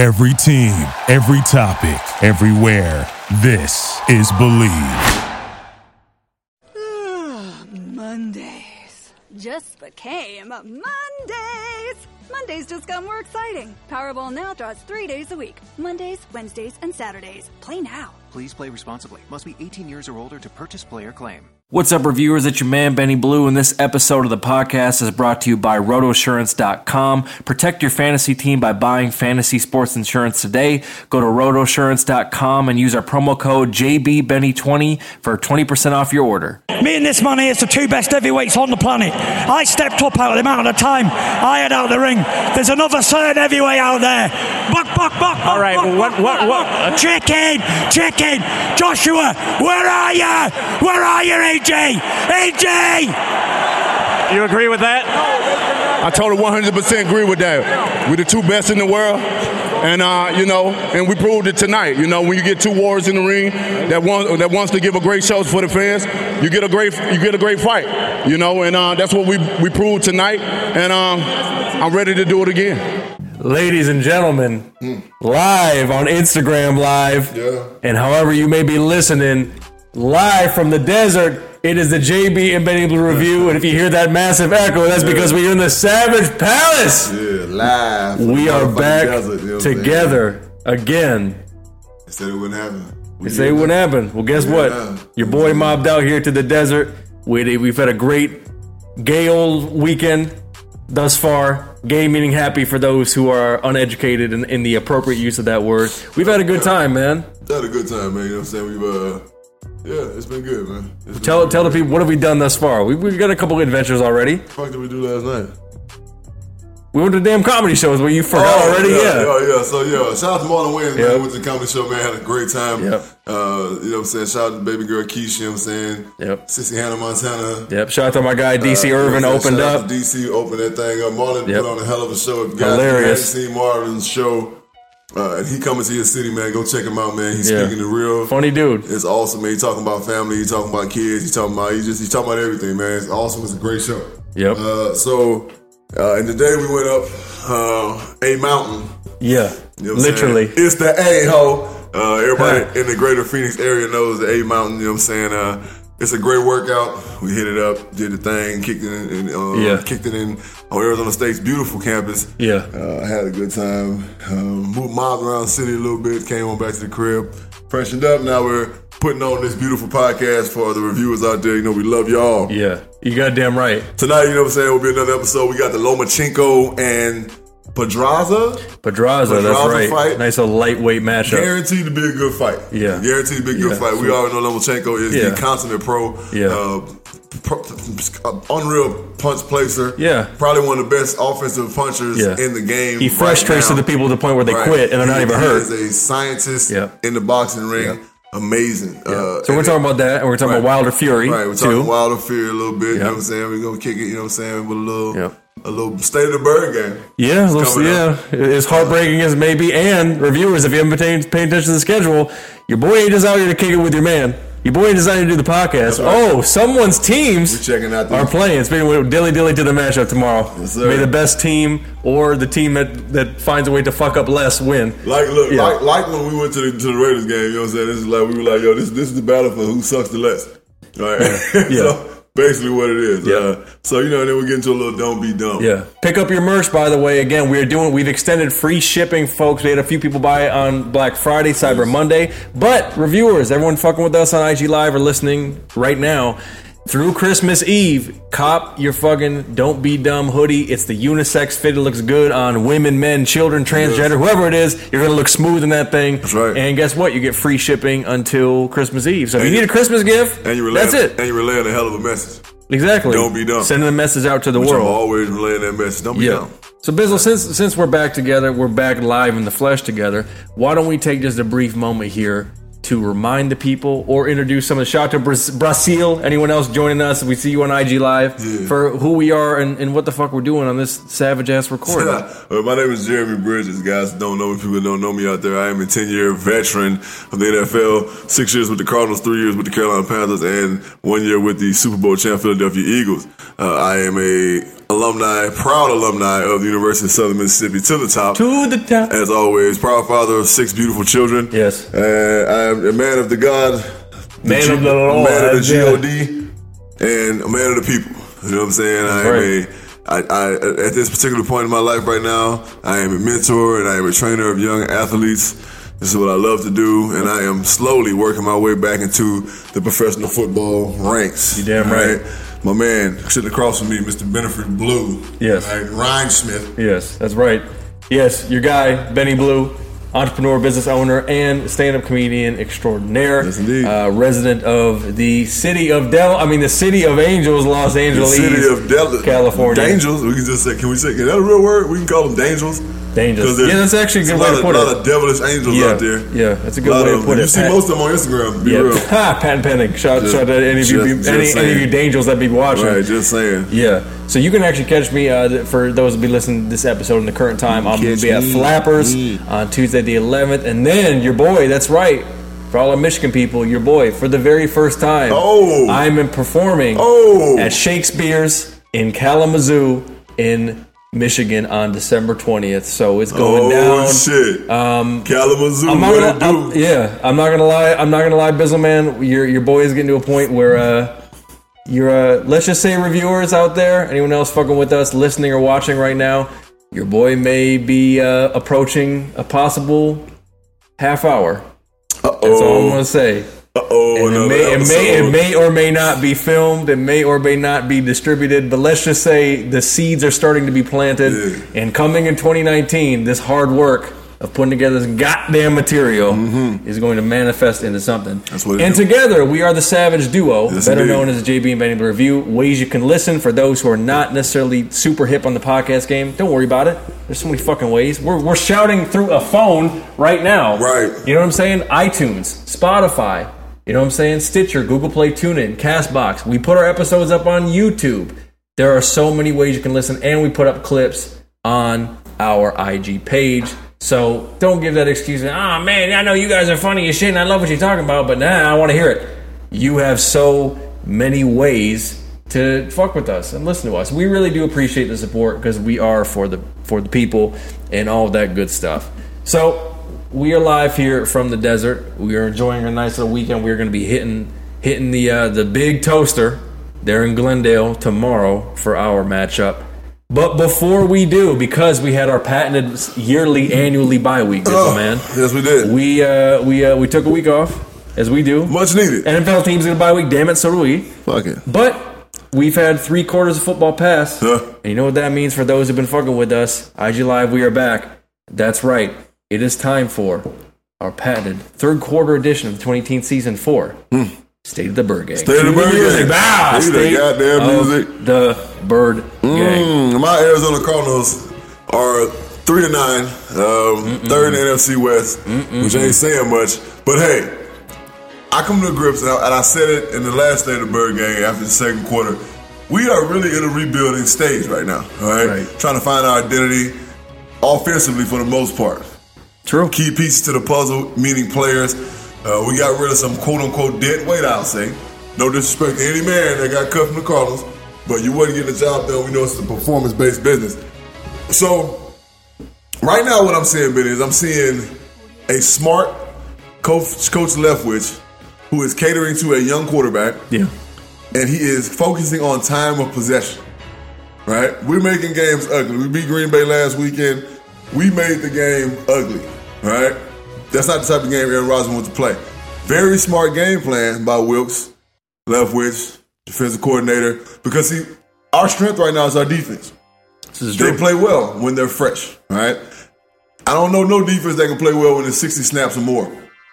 Every team, every topic, everywhere. This is Believe. Mondays. Just became Mondays. Mondays just got more exciting. Powerball now draws 3 days a week. Mondays, Wednesdays, and Saturdays. Play now. Please play responsibly. Must be 18 years or older to purchase player claim. What's up, reviewers? It's your man, Benny Blue, and this episode of the podcast is brought to you by RotoInsurance.com. Protect your fantasy team by buying fantasy sports insurance today. Go to RotoInsurance.com and use our promo code JBBenny20 for 20% off your order. Me and this man here is the two best heavyweights on the planet. I stepped up out of the amount of time I had out of the ring. There's another third heavyweight out there. Buck. All right, what? Chicken. Joshua, where are you? AJ! You agree with that? I totally 100% agree with that. We're the two best in the world. And, and we proved it tonight. You know, when you get two warriors in the ring that wants to give a great show for the fans, you get a great fight. You know, and that's what we proved tonight. And I'm ready to do it again. Ladies and gentlemen, live on Instagram Live, and however you may be listening, live from the desert, it is the JB and Benny Blue Review, and if you hear that massive echo, that's because we're in the Savage Palace. Yeah, live. We are back desert, together again. They said it wouldn't happen. Well, guess what? Your boy mobbed out here to the desert. We've had a great gay old weekend thus far. Gay meaning happy for those who are uneducated in the appropriate use of that word. We've had a good time, man. You know what I'm saying? It's been good, man. Tell the people, what have we done thus far? We've got a couple of adventures already. What the fuck did we do last night? We went to damn comedy shows where you forgot already. Yeah. So, shout out to Marlon Wayans, man. Went to the comedy show, man. Had a great time. Yep. You know what I'm saying? Shout out to baby girl Keisha, you know what I'm saying? Yep. Sissy Hannah Montana. Yep. Shout out to my guy, DC Irvin, opened up. DC opened that thing up. Marlon put on a hell of a show. If you guys haven't seen Marlon's show, and he coming to your city, man. Go check him out, man. He's speaking the real. Funny dude. It's awesome, man. He's talking about family. He's talking about kids. He's talking about everything, man. It's awesome. It's a great show. Yep. And today we went up A-Mountain. Yeah, you know literally. Saying? It's the A-Ho. Everybody in the greater Phoenix area knows the A-Mountain, you know what I'm saying? It's a great workout. We hit it up, did the thing, kicked it in on Arizona State's beautiful campus. Yeah. I had a good time. Moved miles around the city a little bit, came on back to the crib, freshened up. Now we're putting on this beautiful podcast for the reviewers out there. You know, we love y'all. Yeah, you goddamn right. Tonight, you know what I'm saying, will be another episode. We got the Lomachenko and Pedraza, that's right. Fight. Nice little lightweight matchup. Guaranteed to be a good fight. Yeah. We all know Lomachenko is the consummate pro. Yeah. Unreal punch placer. Yeah. Probably one of the best offensive punchers in the game. He frustrates the people to the point where they quit and they're not even hurt. He is a scientist in the boxing ring. Yeah. Amazing. So we're talking about that, and we're talking about Wilder Fury. Right, we're talking Wilder Fury a little bit, you know what I'm saying? We're going to kick it, you know what I'm saying, with a little state of the bird game. Yeah, as heartbreaking as maybe. And reviewers, if you haven't been paying attention to the schedule, your boy ain't just out here to kick it with your man. Your boy ain't just out here to do the podcast. Right. Oh, someone's teams are playing. Speaking of dilly-dilly to the matchup tomorrow. Yes, sir. May the best team or the team that finds a way to fuck up less win. Like when we went to the Raiders game, you know what I'm saying? This is like we were like, yo, this is the battle for who sucks the less. Right? Yeah. So basically what it is. Yeah. Then we get into a little don't be dumb. Yeah. Pick up your merch, by the way. Again, we've extended free shipping, folks. We had a few people buy it on Black Friday, Cyber Monday. But reviewers, everyone fucking with us on IG Live or listening right now. Through Christmas Eve, cop your fucking Don't Be Dumb hoodie. It's the unisex fit. It looks good on women, men, children, transgender, whoever it is. You're going to look smooth in that thing. That's right. And guess what? You get free shipping until Christmas Eve. So if you need a Christmas gift, that's it. And you're relaying a hell of a message. Exactly. Don't be dumb. Sending a message out to the world. I'm always relaying that message. Don't be dumb. So, Bizzle, since we're back together, we're back live in the flesh together, why don't we take just a brief moment here to remind the people or introduce some of the shout out to Brazil, anyone else joining us. We see you on IG Live for who we are and what the fuck we're doing on this savage ass recording. My name is Jeremy Bridges. Guys don't know me, people don't know me out there. I am a 10-year veteran of the NFL, 6 years with the Cardinals, 3 years with the Carolina Panthers, and 1 year with the Super Bowl champ Philadelphia Eagles. I am a alumni, proud alumni of the University of Southern Mississippi, to the top. To the top. As always, proud father of six beautiful children. Yes. I am a man of the God. Man of the Lord. Man of the God. And a man of the people. You know what I'm saying? I at this particular point in my life right now, I am a mentor and I am a trainer of young athletes. This is what I love to do, and I am slowly working my way back into the professional football ranks. You damn right. My man sitting across from me, Mr. Benny Blue. Yes. Right? Ryan Smith. Yes, that's right. Yes, your guy, Benny Blue, entrepreneur, business owner, and stand-up comedian extraordinaire. Yes, indeed. Resident of the city of the city of Angels, Los Angeles, the city of California. Angels. We can just say, is that a real word? We can call them Dangels. Dangerous. Yeah, that's actually a good way to put it. There's a lot of devilish angels out there. Yeah, that's a good way to put it. You see most of them on Instagram, to be real. Ha, patent pending. Shout out to any of you dangels that be watching. Right, just saying. Yeah. So you can actually catch me, for those who be listening to this episode in the current time, I'm going to be at Flappers on Tuesday the 11th. And then your boy, that's right, for all our Michigan people, your boy, for the very first time, I'm performing at Shakespeare's in Kalamazoo in Michigan on December 20th, so it's going down. Oh shit! Kalamazoo. I'm not gonna lie. Bizzleman, your boy is getting to a point where you're let's just say reviewers out there, anyone else fucking with us, listening or watching right now, your boy may be approaching a possible half hour. That's all I'm gonna say. It may or may not be filmed. It may or may not be distributed. But let's just say the seeds are starting to be planted. Yeah. And coming in 2019, this hard work of putting together this goddamn material is going to manifest into something. Together, we are the Savage Duo, known as JB and Benny Blue Review. Ways you can listen for those who are not necessarily super hip on the podcast game. Don't worry about it. There's so many fucking ways. We're shouting through a phone right now. Right. You know what I'm saying? iTunes, Spotify. You know what I'm saying? Stitcher, Google Play, TuneIn, CastBox. We put our episodes up on YouTube. There are so many ways you can listen, and we put up clips on our IG page. So don't give that excuse. Oh, man, I know you guys are funny as shit, and I love what you're talking about, but I want to hear it. You have so many ways to fuck with us and listen to us. We really do appreciate the support because we are for the people and all that good stuff. So we are live here from the desert. We are enjoying a nice little weekend. We are going to be hitting the big toaster there in Glendale tomorrow for our matchup. But before we do, because we had our patented annually bye week, man. Yes, we did. We took a week off, as we do. Much needed. NFL teams get a bye week. Damn it, so do we. Fuck it. But we've had 3/4 of football pass, and you know what that means for those who've been fucking with us. IG Live, we are back. That's right. It is time for our patented 3rd quarter edition of the 2018 season 4. State of the Bird Gang. State of the Bird Gang. Bah, State of the Bird Gang. My Arizona Cardinals are 3-9, third in NFC West, which ain't saying much. But hey, I come to grips, and I said it in the last State of the Bird Gang after the 2nd quarter. We are really in a rebuilding stage right now. All right? Trying to find our identity offensively for the most part. True. Key pieces to the puzzle, meaning players. We got rid of some quote-unquote dead weight, I'll say. No disrespect to any man that got cut from the Cardinals, but you wasn't getting the job done. We know it's a performance-based business. So, right now what I'm seeing, Benny, is I'm seeing a smart Coach Leftwich who is catering to a young quarterback. Yeah. And he is focusing on time of possession. Right? We're making games ugly. We beat Green Bay last weekend. We made the game ugly, right? That's not the type of game Aaron Rodgers wants to play. Very smart game plan by Wilkes, Leftwich, defensive coordinator, because our strength right now is our defense. They play well when they're fresh, right? I don't know no defense that can play well when there's 60 snaps or more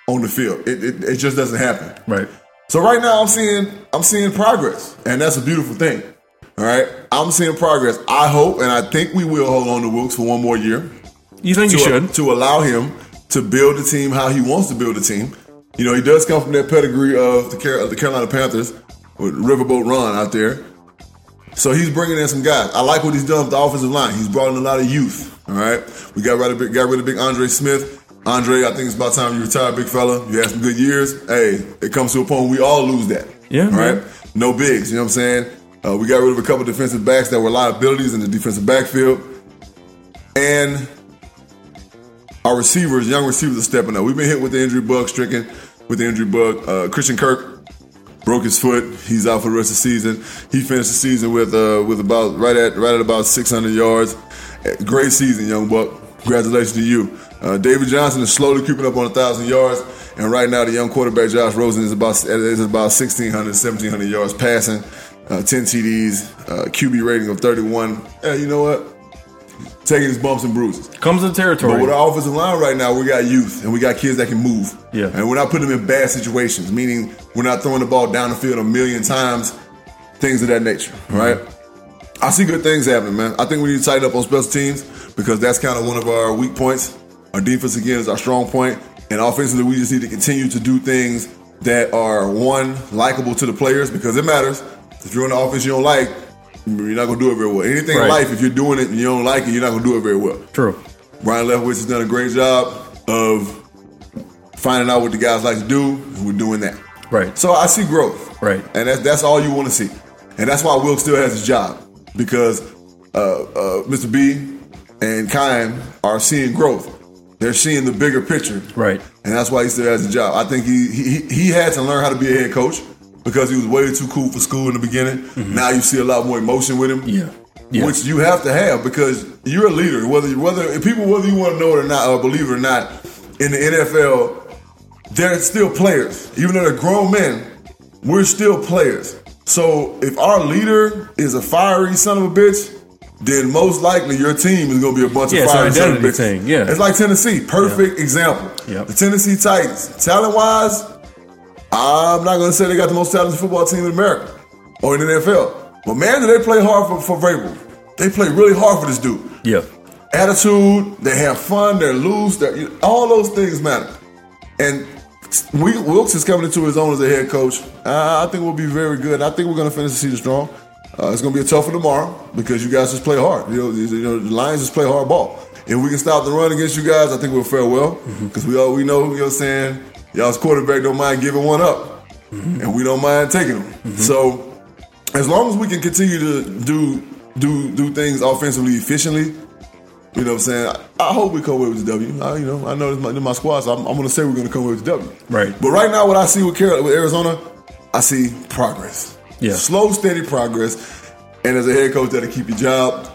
on the field. It just doesn't happen. Right. So right now I'm seeing progress, and that's a beautiful thing. All right? I'm seeing progress. I hope, and I think we will hold on to Wilkes for one more year. You think you should? To allow him to build the team how he wants to build a team. You know, he does come from that pedigree of the Carolina Panthers with Riverboat Ron out there. So he's bringing in some guys. I like what he's done with the offensive line. He's brought in a lot of youth. All right? We got rid of big Andre Smith. Andre, I think it's about time you retire, big fella. You had some good years. Hey, it comes to a point where we all lose that. Yeah. All right? No bigs. You know what I'm saying? We got rid of a couple of defensive backs that were liabilities in the defensive backfield. And our receivers, young receivers, are stepping up. We've been hit with the injury bug, stricken with the injury bug. Christian Kirk broke his foot. He's out for the rest of the season. He finished the season with about right at about 600 yards. Great season, young buck. Congratulations to you. David Johnson is slowly creeping up on 1,000 yards. And right now, the young quarterback, Josh Rosen, is about 1,600, 1,700 yards passing, 10 TDs, QB rating of 31. Hey, you know what? Taking his bumps and bruises. Comes in territory. But with our offensive line right now, we got youth and we got kids that can move. Yeah. And we're not putting them in bad situations, meaning we're not throwing the ball down the field a million times, things of that nature, right? Mm-hmm. I see good things happening, man. I think we need to tighten up on special teams because that's kind of one of our weak points. Our defense, again, is our strong point. And offensively, we just need to continue to do things that are, one, likable to the players because it matters. If you're in the offense you don't like, you're not going to do it very well. Anything in life, if you're doing it and you don't like it, you're not going to do it very well. True. Brian Leftwich has done a great job of finding out what the guys like to do, and we're doing that. Right. So I see growth. Right. And that's all you want to see. And that's why Wilkes still has his job, because Mr. B and Kime are seeing growth. They're seeing the bigger picture. Right. And that's why he still has a job. I think he had to learn how to be a head coach because he was way too cool for school in the beginning. Mm-hmm. Now you see a lot more emotion with him. Yeah. Which you have to have because you're a leader. Whether you want to know it or not, or believe it or not, in the NFL, they're still players. Even though they're grown men, we're still players. So if our leader is a fiery son of a bitch, then most likely your team is going to be a bunch of fire. It's identity thing. Yeah, it's like Tennessee. Perfect example. Yep. The Tennessee Titans, talent-wise, I'm not going to say they got the most talented football team in America or in the NFL. But man, do they play hard for Vrabel. They play really hard for this dude. Yeah. Attitude. They have fun. They're loose. All those things matter. And Wilkes is coming into his own as a head coach. I think we'll be very good. I think we're going to finish the season strong. It's going to be a tough one tomorrow because you guys just play hard. You know, the Lions just play hard ball. If we can stop the run against you guys, I think we'll fare well because we know, you know what I'm saying, y'all's quarterback don't mind giving one up, and we don't mind taking them. Mm-hmm. So as long as we can continue to do things offensively efficiently, you know what I'm saying, I hope we come away with the W. I know this my squad, so I'm going to say we're going to come away with the W. Right. But right now what I see with Arizona, I see progress. Yeah. Slow, steady progress. And as a head coach, that'll keep your job.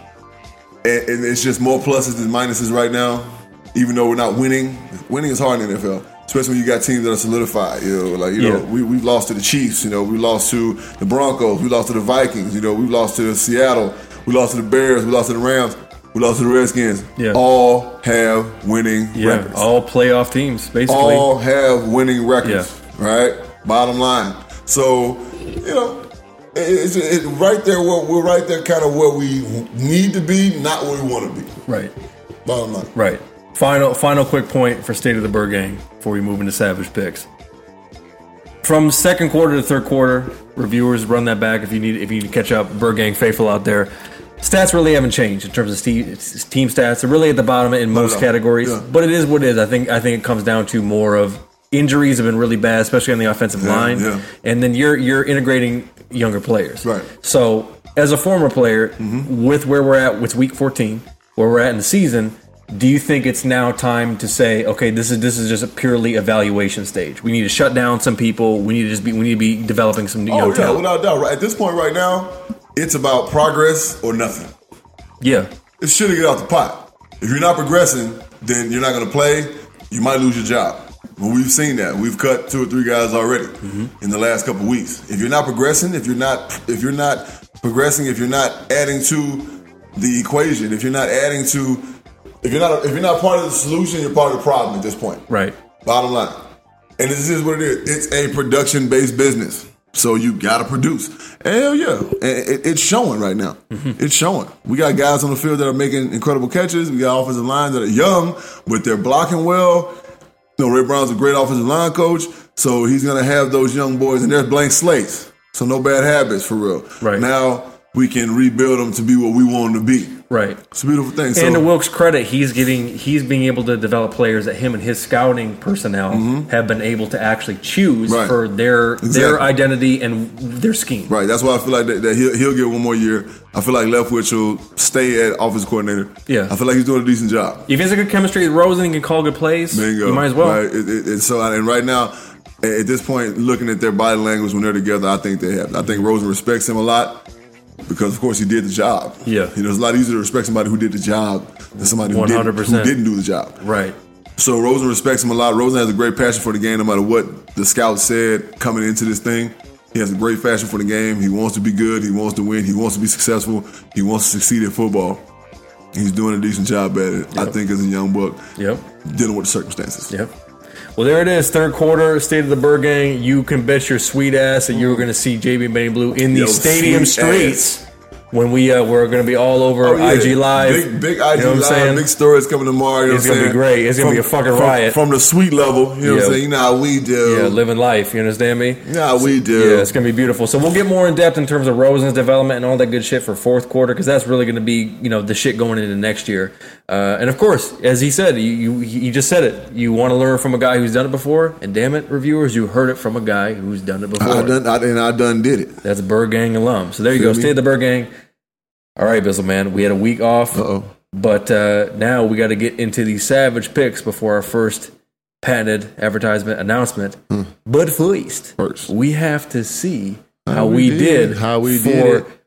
And it's just more pluses than minuses right now, even though we're not winning. Winning is hard in the NFL, especially when you got teams that are solidified. You know, we've lost to the Chiefs. You know, we lost to the Broncos. We lost to the Vikings. You know, we lost to Seattle. We lost to the Bears. We lost to the Rams. We lost to the Redskins. Yeah. All have winning records. All playoff teams, basically. All have winning records, right? Bottom line. So, you know, It's right there. We're right there, kind of where we need to be, not where we want to be. Right. Bottom line. Right. Final quick point for State of the Bird Gang before we move into Savage Picks. From second quarter to third quarter, reviewers, run that back if you need to catch up. Bird Gang faithful out there. Stats really haven't changed in terms of team stats. They're really at the bottom in most categories, but it is what it is. I think it comes down to more of injuries have been really bad, especially on the offensive line, and then you're integrating younger players. Right. So as a former player, with where we're at with week 14, where we're at in the season, do you think it's now time to say, okay, this is just a purely evaluation stage? We need to shut down some people. We need to be developing some young talent. Without doubt. Right. At this point right now, it's about progress or nothing. Yeah. It's shit to get out the pot. If you're not progressing, then you're not going to play. You might lose your job. Well, we've seen that. We've cut 2 or 3 guys already in the last couple of weeks. If you're not progressing, if you're not adding to the equation, if you're not part of the solution, you're part of the problem at this point. Right. Bottom line. And this is what it is. It's a production-based business, so you got to produce. Hell yeah, it's showing right now. Mm-hmm. It's showing. We got guys on the field that are making incredible catches. We got offensive lines that are young, but they're blocking well. You know, Ray Brown's a great offensive line coach, so he's going to have those young boys, and there's blank slates, so no bad habits for real. Right. Now, we can rebuild them to be what we want them to be. Right. It's a beautiful thing. And so, to Wilkes' credit, he's being able to develop players that him and his scouting personnel have been able to actually choose for their identity and their scheme. Right. That's why I feel like that he'll get one more year. I feel like Leftwich will stay at offensive coordinator. Yeah. I feel like he's doing a decent job. If he has a good chemistry with Rosen and can call good plays, bingo. You might as well. Right. And right now, at this point, looking at their body language when they're together, I think they have. I think Rosen respects him a lot. Because, of course, he did the job. Yeah. You know, it's a lot easier to respect somebody who did the job than somebody who didn't do the job. Right. So Rosen respects him a lot. Rosen has a great passion for the game, no matter what the scout said coming into this thing. He has a great passion for the game. He wants to be good. He wants to win. He wants to be successful. He wants to succeed at football. He's doing a decent job at it, I think, as a young buck. Yep. Dealing with the circumstances. Yep. Well, there it is, third quarter, State of the Bird Gang. You can bet your sweet ass that you're going to see JB and Benny Blue in these stadium streets when we're going to be all over IG Live. Big IG Live, big stories coming tomorrow. It's going to be great. It's going to be a fucking riot. From the sweet level, you know what I'm saying? You know how we do. Yeah, living life, you understand me? You know how we do. Yeah, it's going to be beautiful. So we'll get more in depth in terms of Rosen's development and all that good shit for fourth quarter, because that's really going to be, you know, the shit going into next year. And of course, as he said, you just said it. You want to learn from a guy who's done it before, and damn it, reviewers, you heard it from a guy who's done it before. I done did it. That's a Bird Gang alum. So there you go, State of the Bird Gang. All right, Bizzle man, we had a week off, but now we got to get into the savage picks before our first patented advertisement announcement. But first, we have to see how we did.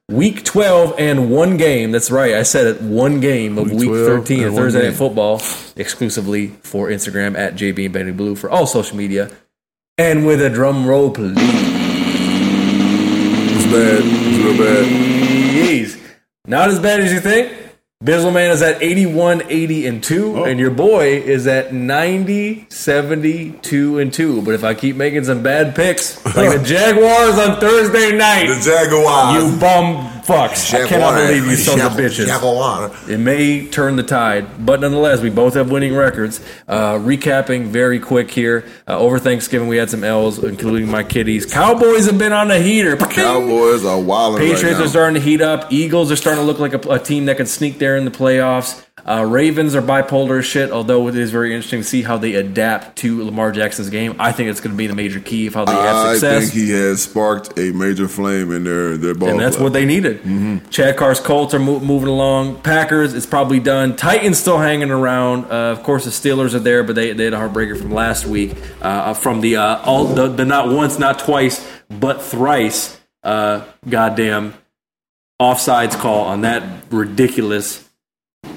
Week 12 and one game. That's right. I said it. One game of Week 13 of Thursday Night Football, exclusively for Instagram at JB and Benny Blue for all social media. And with a drum roll, please. It's bad. It's real bad. Jeez. Not as bad as you think. Bizzleman is at 81-80-2, and your boy is at 90-72-2. But if I keep making some bad picks, like the Jaguars on Thursday night, the Jaguars, you bum fucks, Jaguar. I cannot believe you sons of bitches. Jaguar. It may turn the tide, but nonetheless, we both have winning records. Recapping very quick here. Over Thanksgiving, we had some L's, including my kiddies. Cowboys have been on the heater. Cowboys are wilding. Patriots are starting to heat up. Eagles are starting to look like a team that can sneak there in the playoffs. Ravens are bipolar as shit, although it is very interesting to see how they adapt to Lamar Jackson's game. I think it's going to be the major key of how they have success. I think he has sparked a major flame in their ball. And that's what they needed. Mm-hmm. Chad Carr's Colts are moving along. Packers, it's probably done. Titans still hanging around. Of course, the Steelers are there, but they had a heartbreaker from last week. From the not once, not twice, but thrice goddamn offsides call on that ridiculous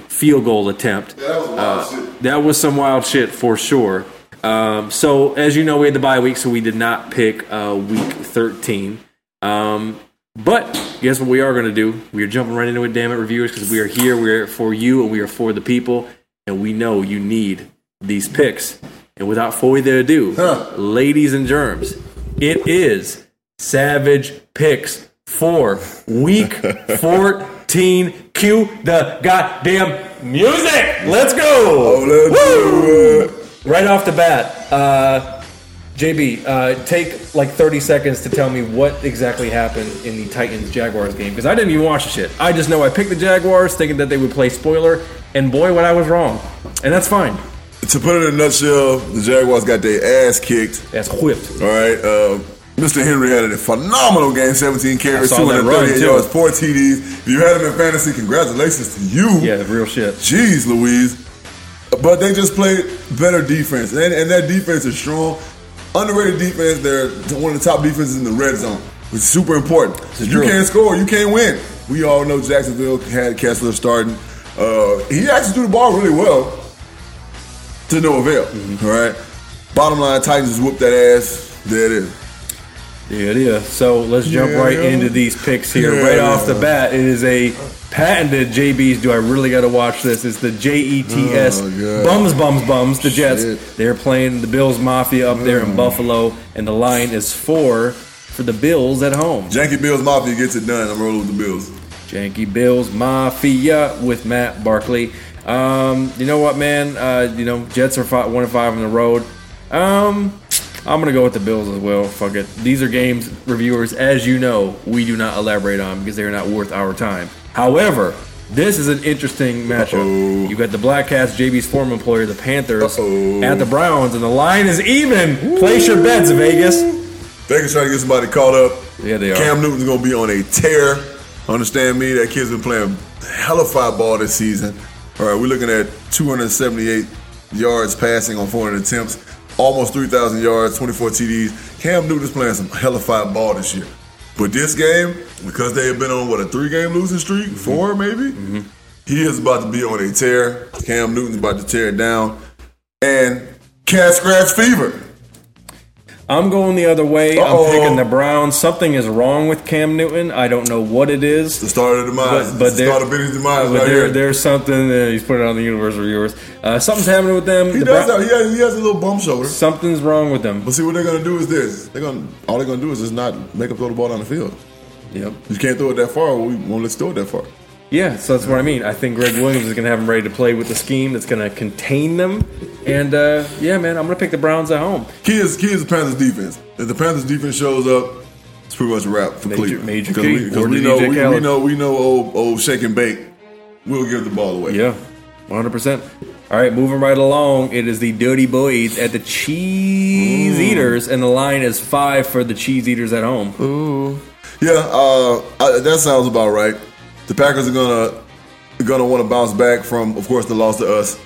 field goal attempt. Yeah, that was wild shit. That was some wild shit for sure. So, as you know, we had the bye week, so we did not pick week 13. But guess what we are going to do? We are jumping right into it, damn it, reviewers, because we are here. We are for you, and we are for the people, and we know you need these picks. And without further ado, ladies and germs, it is Savage Picks for week 14. Cue the goddamn music. Let's go. Woo! Right off the bat, JB, take like 30 seconds to tell me what exactly happened in the Titans-Jaguars game, because I didn't even watch the shit. I just know I picked the Jaguars thinking that they would play spoiler, and boy, what I was wrong. And that's fine. To put it in a nutshell, the Jaguars got their ass kicked. Ass whipped. All right, Mr. Henry had a phenomenal game, 17 carries, 238 yards, 4 TDs. If you had him in fantasy, congratulations to you. Yeah, real shit. Jeez Louise. But they just played better defense, and that defense is strong. Underrated defense, they're one of the top defenses in the red zone, which is super important. You can't score, you can't win. We all know Jacksonville had Kessler starting. He actually threw the ball really well, to no avail. Mm-hmm. All right? Bottom line, Titans just whooped that ass. There it is. Yeah, it is. So let's jump into these picks here. Off the bat, it is a patented JB's. Do I really got to watch this? It's the Jets. Bums. The Jets. Shit. They're playing the Bills Mafia up there in Buffalo, and the line is 4 for the Bills at home. Janky Bills Mafia gets it done. I'm rolling with the Bills. Janky Bills Mafia with Matt Barkley. You know what, man? Jets are 1-5 on the road. I'm going to go with the Bills as well. Fuck it. These are games, reviewers, as you know, we do not elaborate on because they are not worth our time. However, this is an interesting matchup. Uh-oh. You've got the Black Cats, JB's former employer, the Panthers, uh-oh, at the Browns, and the line is even. Ooh. Place your bets, Vegas. Vegas trying to get somebody caught up. Yeah, they are. Cam Newton's going to be on a tear. Understand me? That kid's been playing hella fire ball this season. All right, we're looking at 278 yards passing on 400 attempts, almost 3,000 yards, 24 TDs. Cam Newton's playing some hella fire ball this year. But this game, because they have been on, what, a three-game losing streak? Mm-hmm. Four, maybe? Mm-hmm. He is about to be on a tear. Cam Newton's about to tear it down. And cat scratch fever. I'm going the other way. Uh-oh. I'm picking the Browns. Something is wrong with Cam Newton. I don't know what it is. The start of the demise. But the start of Benny's demise right here. There's something that he's putting on the universe reviewers. Something's happening with them. He has a little bum shoulder. Something's wrong with them. But see, what they're going to do is this. All they're going to do is just not make him throw the ball down the field. Yep. You can't throw it that far. We won't let you throw it that far. Yeah, so that's what I mean. I think Greg Williams is going to have him ready to play with the scheme that's going to contain them. And, I'm going to pick the Browns at home. Key is the Panthers' defense. If the Panthers' defense shows up, it's pretty much a wrap for Cleveland. Major key. Because we know old shake and bake will give the ball away. Yeah, 100%. All right, moving right along, it is the Dirty Boys at the Cheese Eaters, and the line is 5 for the Cheese Eaters at home. Ooh. Yeah, that sounds about right. The Packers are gonna want to bounce back from, of course, the loss to us,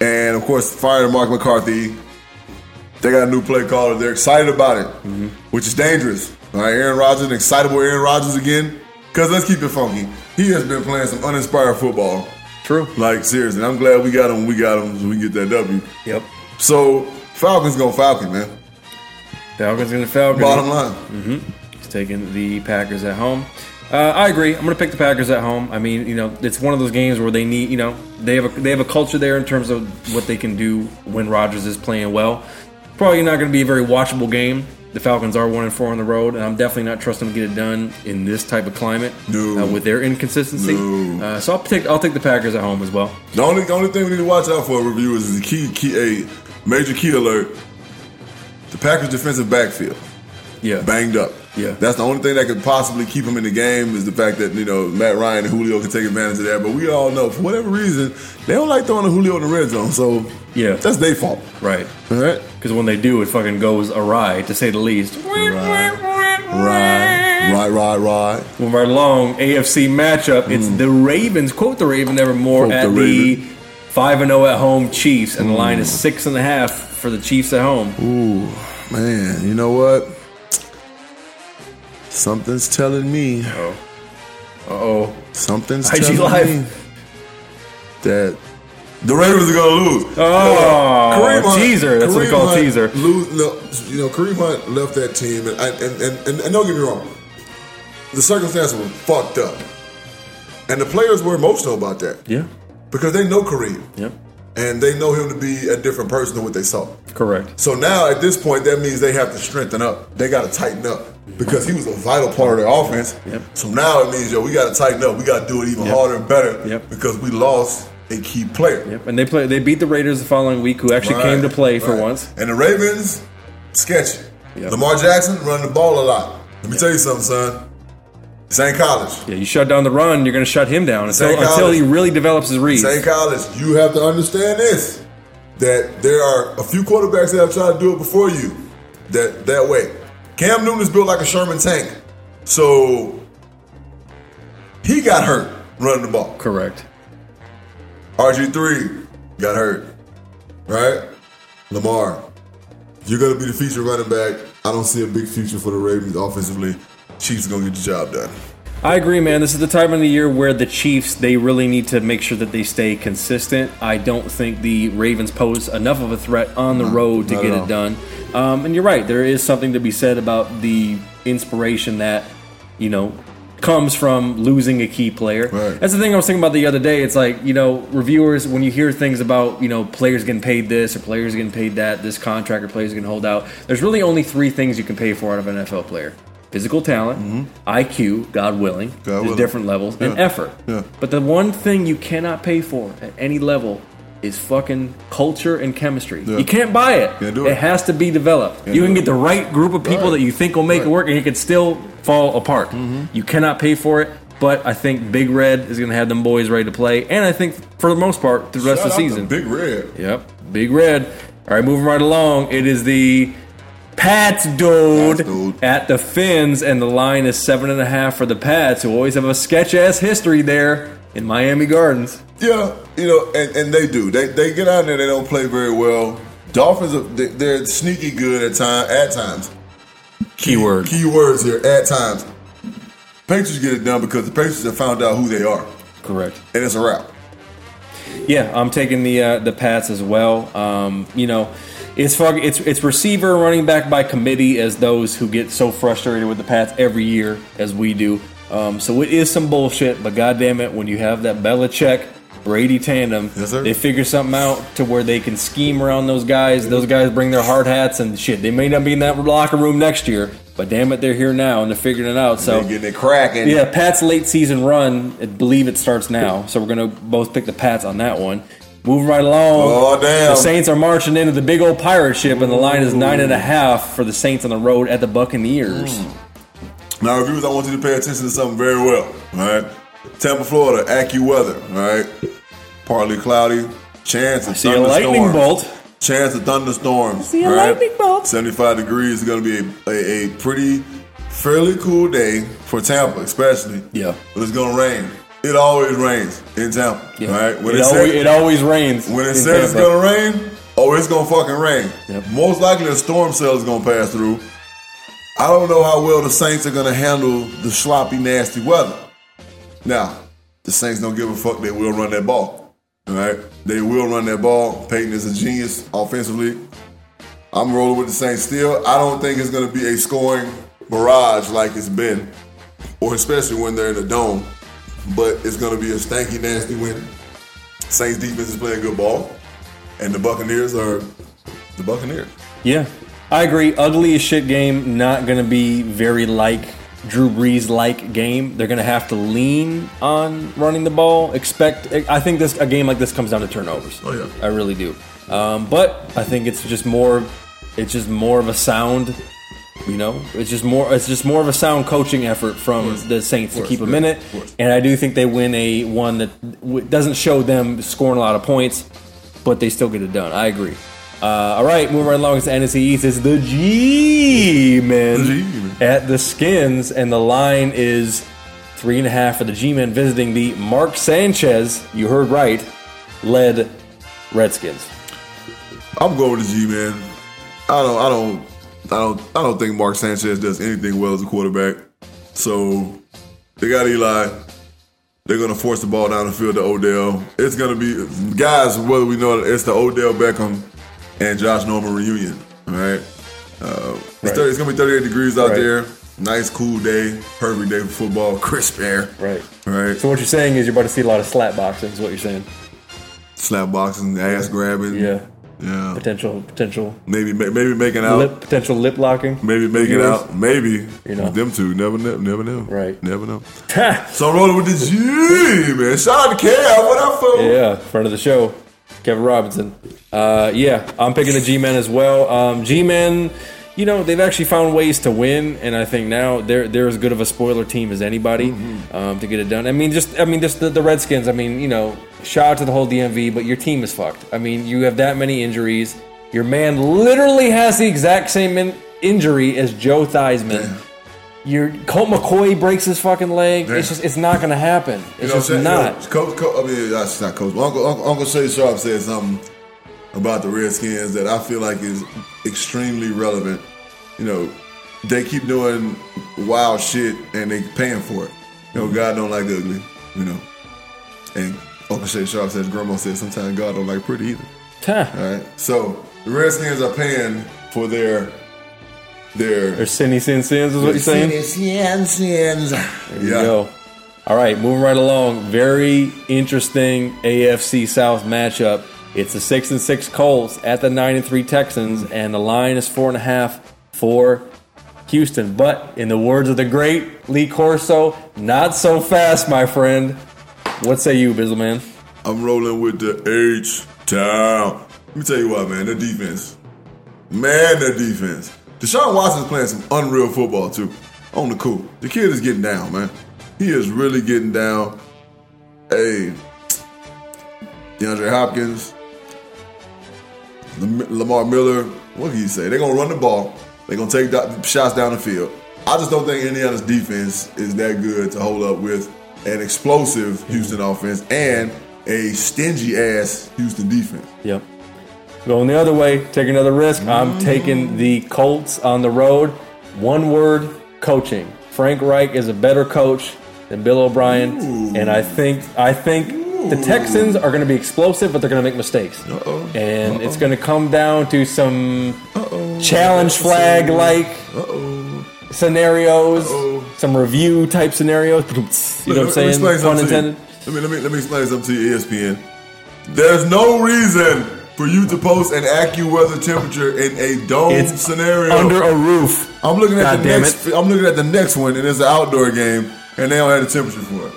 and of course, firing Mark McCarthy. They got a new play caller. They're excited about it, mm-hmm, which is dangerous. All right, Aaron Rodgers, an excitable Aaron Rodgers again. Because let's keep it funky. He has been playing some uninspired football. True. Like seriously, I'm glad we got him. We got him. So we can get that W. Yep. So Falcons gonna Falcon, man. Falcons gonna Falcon. Bottom line. Mm-hmm. He's taking the Packers at home. I agree. I'm going to pick the Packers at home. I mean, it's one of those games where they need, they have a culture there in terms of what they can do when Rodgers is playing well. Probably not going to be a very watchable game. The Falcons are 1-4 on the road, and I'm definitely not trusting them to get it done in this type of climate with their inconsistency. No. So I'll take the Packers at home as well. The only thing we need to watch out for, reviewers, is a major key alert. The Packers' defensive backfield. Yeah. Banged up. Yeah. That's the only thing that could possibly keep him in the game is the fact that, Matt Ryan and Julio can take advantage of that. But we all know, for whatever reason, they don't like throwing a Julio in the red zone. So, yeah, that's their fault. Right. All right? Because when they do, it fucking goes awry, to say the least. Right. Well, right along, AFC matchup, it's the Ravens, quote the Raven evermore, quote at the 5-0 at home Chiefs. And the line is 6.5 for the Chiefs at home. Ooh, man. You know what? Something's telling me. Uh-oh. Something's telling me that the Ravens are going to lose. Oh, teaser. That's what we call teaser. Kareem Hunt left that team, and don't get me wrong. The circumstances were fucked up. And the players were emotional about that. Yeah. Because they know Kareem. Yep. And they know him to be a different person than what they saw. Correct. So now at this point, that means they have to strengthen up. They got to tighten up. Because he was a vital part of their offense. Yep. So now it means, we got to tighten up. We got to do it even harder and better because we lost a key player. Yep. And they beat the Raiders the following week, who actually came to play for once. And the Ravens, sketchy. Yep. Lamar Jackson running the ball a lot. Let me tell you something, son. This ain't college. Yeah, you shut down the run, you're going to shut him down until he really develops his reads. This ain't college. You have to understand this, that there are a few quarterbacks that have tried to do it before you that way. Cam Newton is built like a Sherman tank. So, he got hurt running the ball. Correct. RG3 got hurt. Right? Lamar, you're going to be the feature running back. I don't see a big future for the Ravens offensively. Chiefs are going to get the job done. I agree, man. This is the time of the year where the Chiefs, they really need to make sure that they stay consistent. I don't think the Ravens pose enough of a threat on the road to get it done. And you're right. There is something to be said about the inspiration that, comes from losing a key player. Right. That's the thing I was thinking about the other day. It's like, reviewers, when you hear things about, players getting paid this or players getting paid that, this contract or players can hold out, there's really only three things you can pay for out of an NFL player. Physical talent, IQ, God willing, there's different levels, and effort. Yeah. But the one thing you cannot pay for at any level is fucking culture and chemistry. Yeah. You can't buy it. It has to be developed. You can get the right group of people that you think will make it work, and it can still fall apart. Mm-hmm. You cannot pay for it. But I think Big Red is going to have them boys ready to play. And I think, for the most part, the rest of the season. Big Red. Yep, Big Red. All right, moving right along. It is the Pats dude at the Fins, and the line is 7.5 for the Pats, who always have a sketch-ass history there in Miami Gardens. Yeah, you know, and they do. They get out there, they don't play very well. Dolphins, they're sneaky good at times. Keyword. Keywords here, at times. Patriots get it done because the Patriots have found out who they are. Correct. And it's a wrap. Yeah, I'm taking the Pats as well. You know, it's receiver running back by committee as those who get so frustrated with the Pats every year as we do. So it is some bullshit, but goddamn it, when you have that Belichick-Brady tandem, they figure something out to where they can scheme around those guys. Those guys bring their hard hats and shit. They may not be in that locker room next year. But damn it, they're here now, and they're figuring it out. So they're getting it cracking. Yeah, Pat's late season run, I believe it starts now. So we're going to both pick the Pats on that one. Moving right along. Oh, damn. The Saints are marching into the big old pirate ship, and the line is 9.5 for the Saints on the road at the Buccaneers. Now, reviewers, I want you to pay attention to something very well. All right? Tampa, Florida, AccuWeather. All right? Partly cloudy. Chance of thunderstorms. See a lightning bolt. Chance of thunderstorms. See a lightning bolt. 75 degrees is going to be a pretty, fairly cool day for Tampa, especially. Yeah. But it's going to rain. It always rains in Tampa. Yeah. Right? When it always rains. When it says it's going to rain, it's going to fucking rain. Yep. Most likely a storm cell is going to pass through. I don't know how well the Saints are going to handle the sloppy, nasty weather. Now, the Saints don't give a fuck. They will run that ball. All right, they will run that ball. Peyton is a genius offensively. I'm rolling with the Saints still. I don't think it's going to be a scoring barrage like it's been, or especially when they're in the dome. But it's going to be a stanky, nasty win. Saints defense is playing good ball, and the Buccaneers are the Buccaneers. Yeah, I agree. Ugly as shit game. Not going to be very like Drew Brees-like game. They're going to have to lean on running the ball. I think a game like this comes down to turnovers. Oh yeah, I really do. But I think it's just more of a sound coaching effort from the Saints to keep them in it. And I do think they win one that doesn't show them scoring a lot of points, but they still get it done. I agree. All right, moving right along to the NFC East is the G-Men at the Skins, and the line is 3.5 for the G-Men visiting the Mark Sanchez, you heard right, led Redskins. I'm going with the G-Men. I don't think Mark Sanchez does anything well as a quarterback. So they got Eli. They're going to force the ball down the field to Odell. It's going to be guys, whether we know it's the Odell Beckham and Josh Norman reunion, all right? It's going to be 38 degrees out there. Nice, cool day. Perfect day for football. Crisp air. Right. All right. So what you're saying is you're about to see a lot of slap boxing is what you're saying. Slap boxing, ass grabbing. Yeah. Yeah. Potential. Maybe making out. Potential lip locking. Maybe making out. Maybe. You know. Them two. Never know. Right. Never know. So I'm rolling with the G, man. Shout out to Cal. What up, folks? Yeah, front of the show. Kevin Robinson. I'm picking the G-Men as well. G-Men, you know, they've actually found ways to win, and I think now they're as good of a spoiler team as anybody to get it done. I mean, just the Redskins. I mean, you know, shout out to the whole DMV, but your team is fucked. I mean, you have that many injuries. Your man literally has the exact same injury as Joe Theismann. Damn. Colt McCoy breaks his fucking leg. Damn. It's not gonna happen. It's not. Uncle Shay Sharp said something about the Redskins that I feel like is extremely relevant. You know, they keep doing wild shit and they paying for it. You know, God don't like ugly. You know, and Uncle Shay Sharp says, Grandma said, sometimes God don't like pretty either. All right, so the Redskins are paying for their sins is what you're saying? Sins. There you go. All right, moving right along. Very interesting AFC South matchup. It's the 6-6 Colts at the 9-3 Texans, and the line is 4.5 for Houston. But in the words of the great Lee Corso, not so fast, my friend. What say you, Bizzle Man? I'm rolling with the H Town. Let me tell you what, man. Their defense. Deshaun Watson's playing some unreal football, too. On the cool. The kid is getting down, man. He is really getting down. Hey, DeAndre Hopkins, Lamar Miller, what can you say? They're going to run the ball. They're going to take shots down the field. I just don't think Indiana's defense is that good to hold up with an explosive Houston offense and a stingy-ass Houston defense. Yep. Going the other way, take another risk. I'm taking the Colts on the road. One word, coaching. Frank Reich is a better coach than Bill O'Brien. Ooh. And I think the Texans are going to be explosive, but they're going to make mistakes. Uh-oh. And it's going to come down to some challenge flag-like scenarios, some review-type scenarios. You know what I'm saying? Pun intended. Let me explain something to you, ESPN. There's no reason for you to post an AccuWeather temperature in a dome scenario under a roof. I'm looking at the next one, and it's an outdoor game, and they don't have the temperature for it.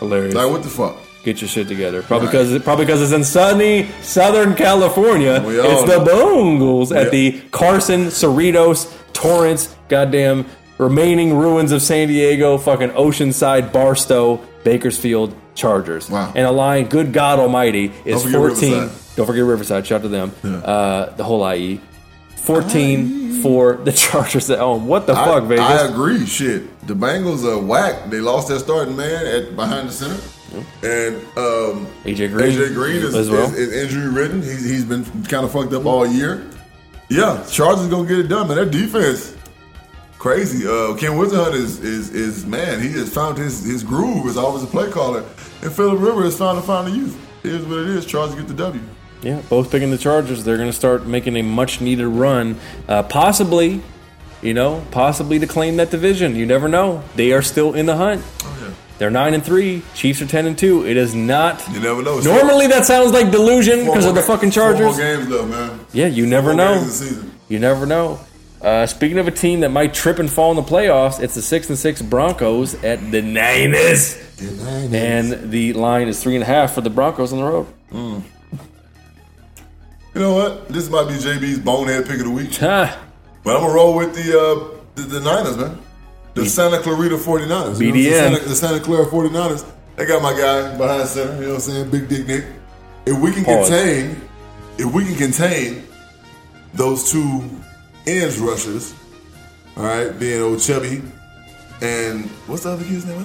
Hilarious. Like, what the fuck? Get your shit together. Probably because it's in sunny Southern California. It's the Bungles at the Carson, Cerritos, Torrance, goddamn remaining ruins of San Diego, fucking Oceanside, Barstow, Bakersfield, Chargers. Wow. And a line, good God Almighty, is 14. Riverside. Don't forget Riverside. Shout out to them. Yeah. The whole IE. 14 for the Chargers at home. What the fuck, Vegas? I agree. Shit. The Bengals are whack. They lost their starting man behind the center. And AJ Green is injury ridden. He's been kind of fucked up all year. Yeah, Chargers gonna get it done, man. Their defense crazy. Ken Whisenhunt is man. He has found his groove as always a play caller, and Phillip Rivers is found to find the youth. Here's what it is. Chargers get the W. Yeah, both picking the Chargers. They're gonna start making a much needed run, possibly to claim that division. You never know. They are still in the hunt. They're 9-3. Chiefs are 10-2. It is not. You never know. Normally that sounds like delusion because of the fucking Chargers. 4 more games left, man. Yeah, you never know. You never know. Speaking of a team that might trip and fall in the playoffs, it's the 6-6 Broncos at the Niners. And the line is 3.5 for the Broncos on the road. Mm. You know what? This might be JB's bonehead pick of the week. Huh. But I'm going to roll with the Niners, man. The Santa Clarita 49ers. BDN. The Santa Clara 49ers. They got my guy behind center. You know what I'm saying? Big Dick Nick. If we can contain those two ends rushers, all right, being old Chubby and what's the other kid's name?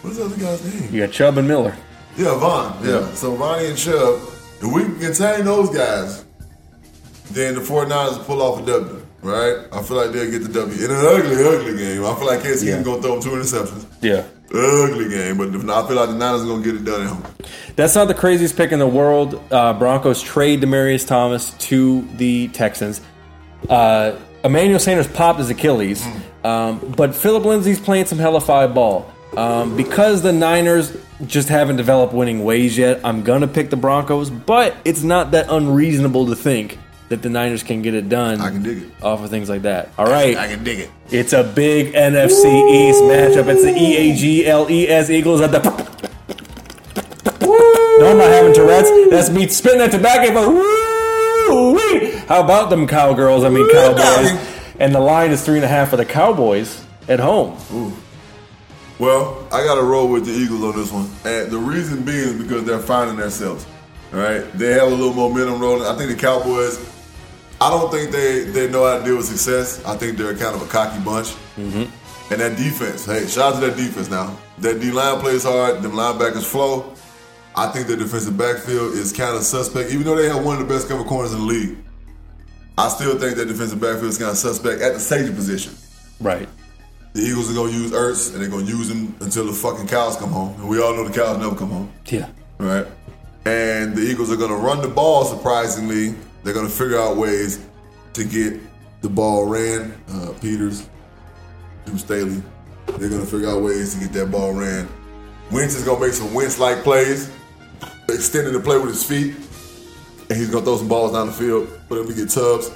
What's the other guy's name? You got Chubb and Miller. Yeah, Vaughn. Yeah. So Vonnie and Chubb. If we can contain those guys, then the 49ers will pull off a W. Right? I feel like they'll get the W. In an ugly game. I feel like KC is going to throw 2 interceptions. Yeah. Ugly game. But I feel like the Niners are going to get it done at home. That's not the craziest pick in the world. Broncos trade Demaryius Thomas to the Texans. Emmanuel Sanders popped his Achilles. But Phillip Lindsay's playing some hella five ball. Because the Niners just haven't developed winning ways yet, I'm going to pick the Broncos. But it's not that unreasonable to think that the Niners can get it done. I can dig it. Off of things like that. All right. I can dig it. It's a big NFC East matchup. It's the EAGLES Eagles at the... No, I'm not having Tourette's. That's me spitting that tobacco. How about them Cowgirls? I mean, Cowboys. And the line is 3.5 for the Cowboys at home. Ooh. Well, I got to roll with the Eagles on this one. And the reason being is because they're finding themselves. All right? They have a little momentum rolling. I think the Cowboys... I don't think they know how to deal with success. I think they're kind of a cocky bunch. Mm-hmm. And that defense, hey, shout out to that defense now. That D-line plays hard. Them linebackers flow. I think their defensive backfield is kind of suspect. Even though they have one of the best cover corners in the league, I still think that defensive backfield is kind of suspect at the safety position. Right. The Eagles are going to use Ertz, and they're going to use him until the fucking cows come home. And we all know the cows never come home. Yeah. All right. And the Eagles are going to run the ball, surprisingly. They're going to figure out ways to get the ball ran. Peters, Drew Staley, they're going to figure out ways to get that ball ran. Wentz is going to make some Wentz-like plays, extending the play with his feet, and he's going to throw some balls down the field for them to get tubs.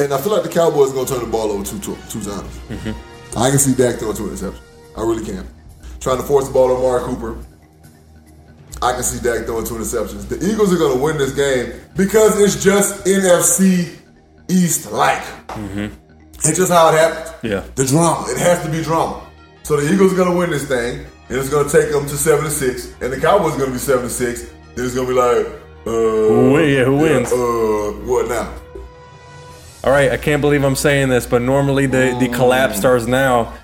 And I feel like the Cowboys are going to turn the ball over two times. Mm-hmm. I can see Dak throwing 2 interceptions. I really can. Trying to force the ball to Amari Cooper. I can see Dak throwing 2 interceptions. The Eagles are going to win this game because it's just NFC East-like. Mm-hmm. It's just how it happens. Yeah. The drama. It has to be drama. So the Eagles are going to win this thing, and it's going to take them to 7-6, and the Cowboys are going to be 7-6, and it's going to be like, who wins? What now? All right, I can't believe I'm saying this, but normally the collapse starts now.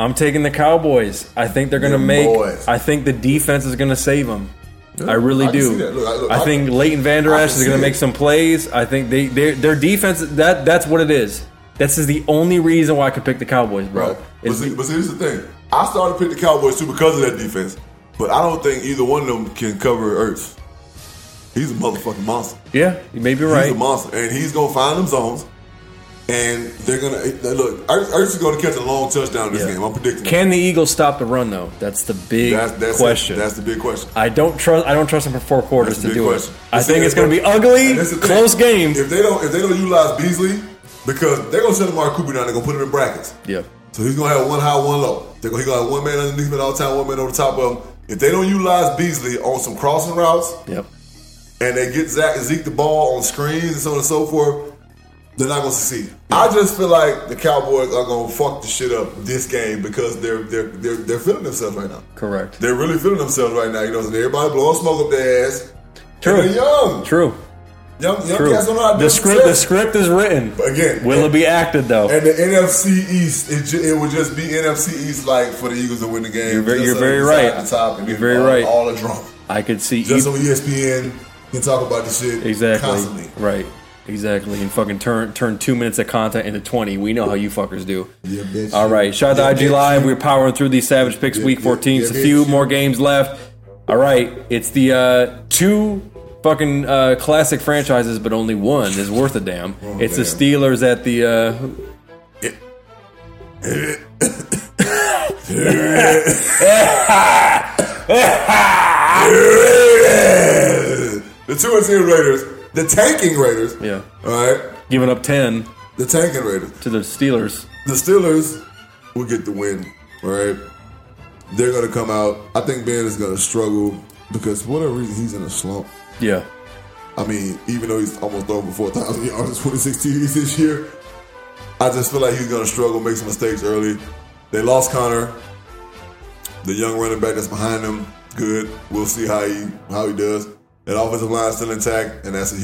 I'm taking the Cowboys. I think they're going to make – I think the defense is going to save them. Yeah, I really do. I think Leighton Vander Esch is going to make some plays. I think their defense, that's what it is. This is the only reason why I could pick the Cowboys, bro. Right. But here's the thing. I started to pick the Cowboys, too, because of that defense. But I don't think either one of them can cover Ertz. He's a motherfucking monster. Yeah, you may be right. He's a monster. And he's going to find them zones. And they're going to... Look, Ertz is going to catch a long touchdown this game. I'm predicting. Can the Eagles stop the run, though? That's the big question. That's the big question. I don't trust them for 4 quarters to do it. I think it's going to be ugly, close game. If they don't utilize Beasley... Because they're going to shut Amari Cooper down. They're going to put him in brackets. Yeah. So he's going to have one high, one low. He's going to have one man underneath him at all time, one man over the top of him. If they don't utilize Beasley on some crossing routes, and they get Zeke the ball on screens and so on and so forth, they're not going to succeed. Yeah. I just feel like the Cowboys are going to fuck the shit up this game because they're feeling themselves right now. Correct. They're really feeling themselves right now. You know, so everybody blowing smoke up their ass. True. They're young. True. The script is written. But again, will it be acted though? And the NFC East, it would just be NFC East like for the Eagles to win the game. You're very right. All the drama. I could see just on ESPN can talk about this shit constantly. Right. Exactly. And fucking turn 2 minutes of content into 20. We know how you fuckers do. Yeah, bitch. All right. Shout out to IG Live. We're powering through these Savage Picks Week 14. It's a few more games left. All right. It's the 2 fucking classic franchises, but only one is worth a damn. Oh, it's the Steelers at the... the 2-10 Raiders. The tanking Raiders. Yeah. All right. Giving up 10. The tanking Raiders. To the Steelers. The Steelers will get the win. All right. They're going to come out. I think Ben is going to struggle because for whatever reason, he's in a slump. Yeah. I mean, even though he's almost thrown for 4,000 yards, 26 TDs this year, I just feel like he's going to struggle, make some mistakes early. They lost Connor. The young running back that's behind him, good. We'll see how he does. That offensive line is still intact, and that's a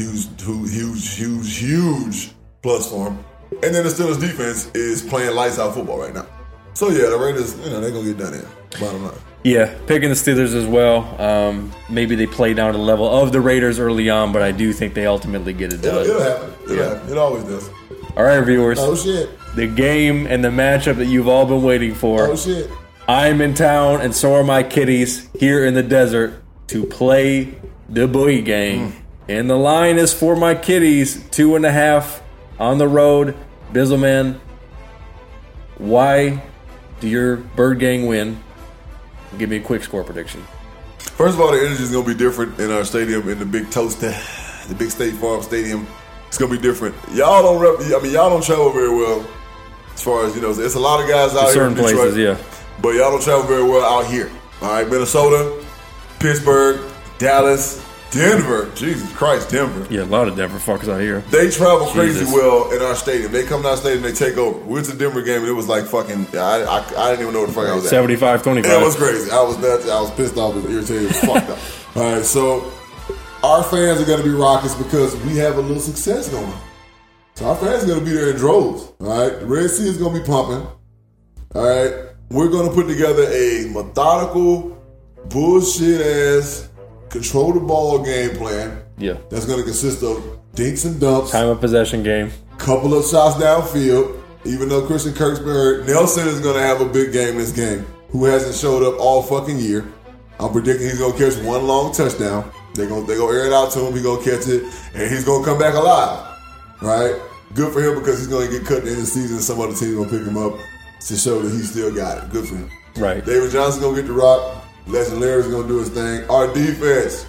huge plus for him. And then the Steelers defense is playing lights out football right now. So, yeah, the Raiders, they're going to get done in. Bottom line. Yeah, picking the Steelers as well. Maybe they play down to the level of the Raiders early on, but I do think they ultimately get it done. It'll happen. It always does. All right, viewers. Oh, shit. The game and the matchup that you've all been waiting for. Oh, shit. I'm in town, and so are my kiddies here in the desert to play the Boogie Gang. And the line is for my kiddies, 2.5 on the road. Bizzleman, why do your Bird Gang win? Give me a quick score prediction. First of all, the energy is going to be different in our stadium, in the big toaster, the big State Farm Stadium. It's going to be different. Y'all don't travel very well as far as, it's a lot of guys out here in Detroit, certain places, yeah. But y'all don't travel very well out here. All right, Minnesota, Pittsburgh, Dallas, Denver. Jesus Christ, Denver. Yeah, a lot of Denver fuckers out here. They travel crazy well in our stadium. They come to our stadium, they take over. We went to the Denver game, and it was like fucking, I didn't even know what the fuck I was at. 75-25. It was crazy. I was nuts. I was pissed off. I was irritated. It was fucked up. All right, so our fans are going to be rockets because we have a little success going on. So our fans are going to be there in droves. All right, Red Sea is going to be pumping. All right, we're going to put together a methodical, bullshit-ass, control the ball game plan. Yeah. That's going to consist of dinks and dumps. Time of possession game. Couple of shots downfield. Even though Christian Kirk's been hurt, Nelson is going to have a big game this game. Who hasn't showed up all fucking year. I'm predicting he's going to catch one long touchdown. They're going to air it out to him. He's going to catch it. And he's going to come back alive. Right? Good for him because he's going to get cut at the end of the season and some other team's going to pick him up to show that he still got it. Good for him. Right. David Johnson's going to get the rock. Leslie Larry's going to do his thing. Our defense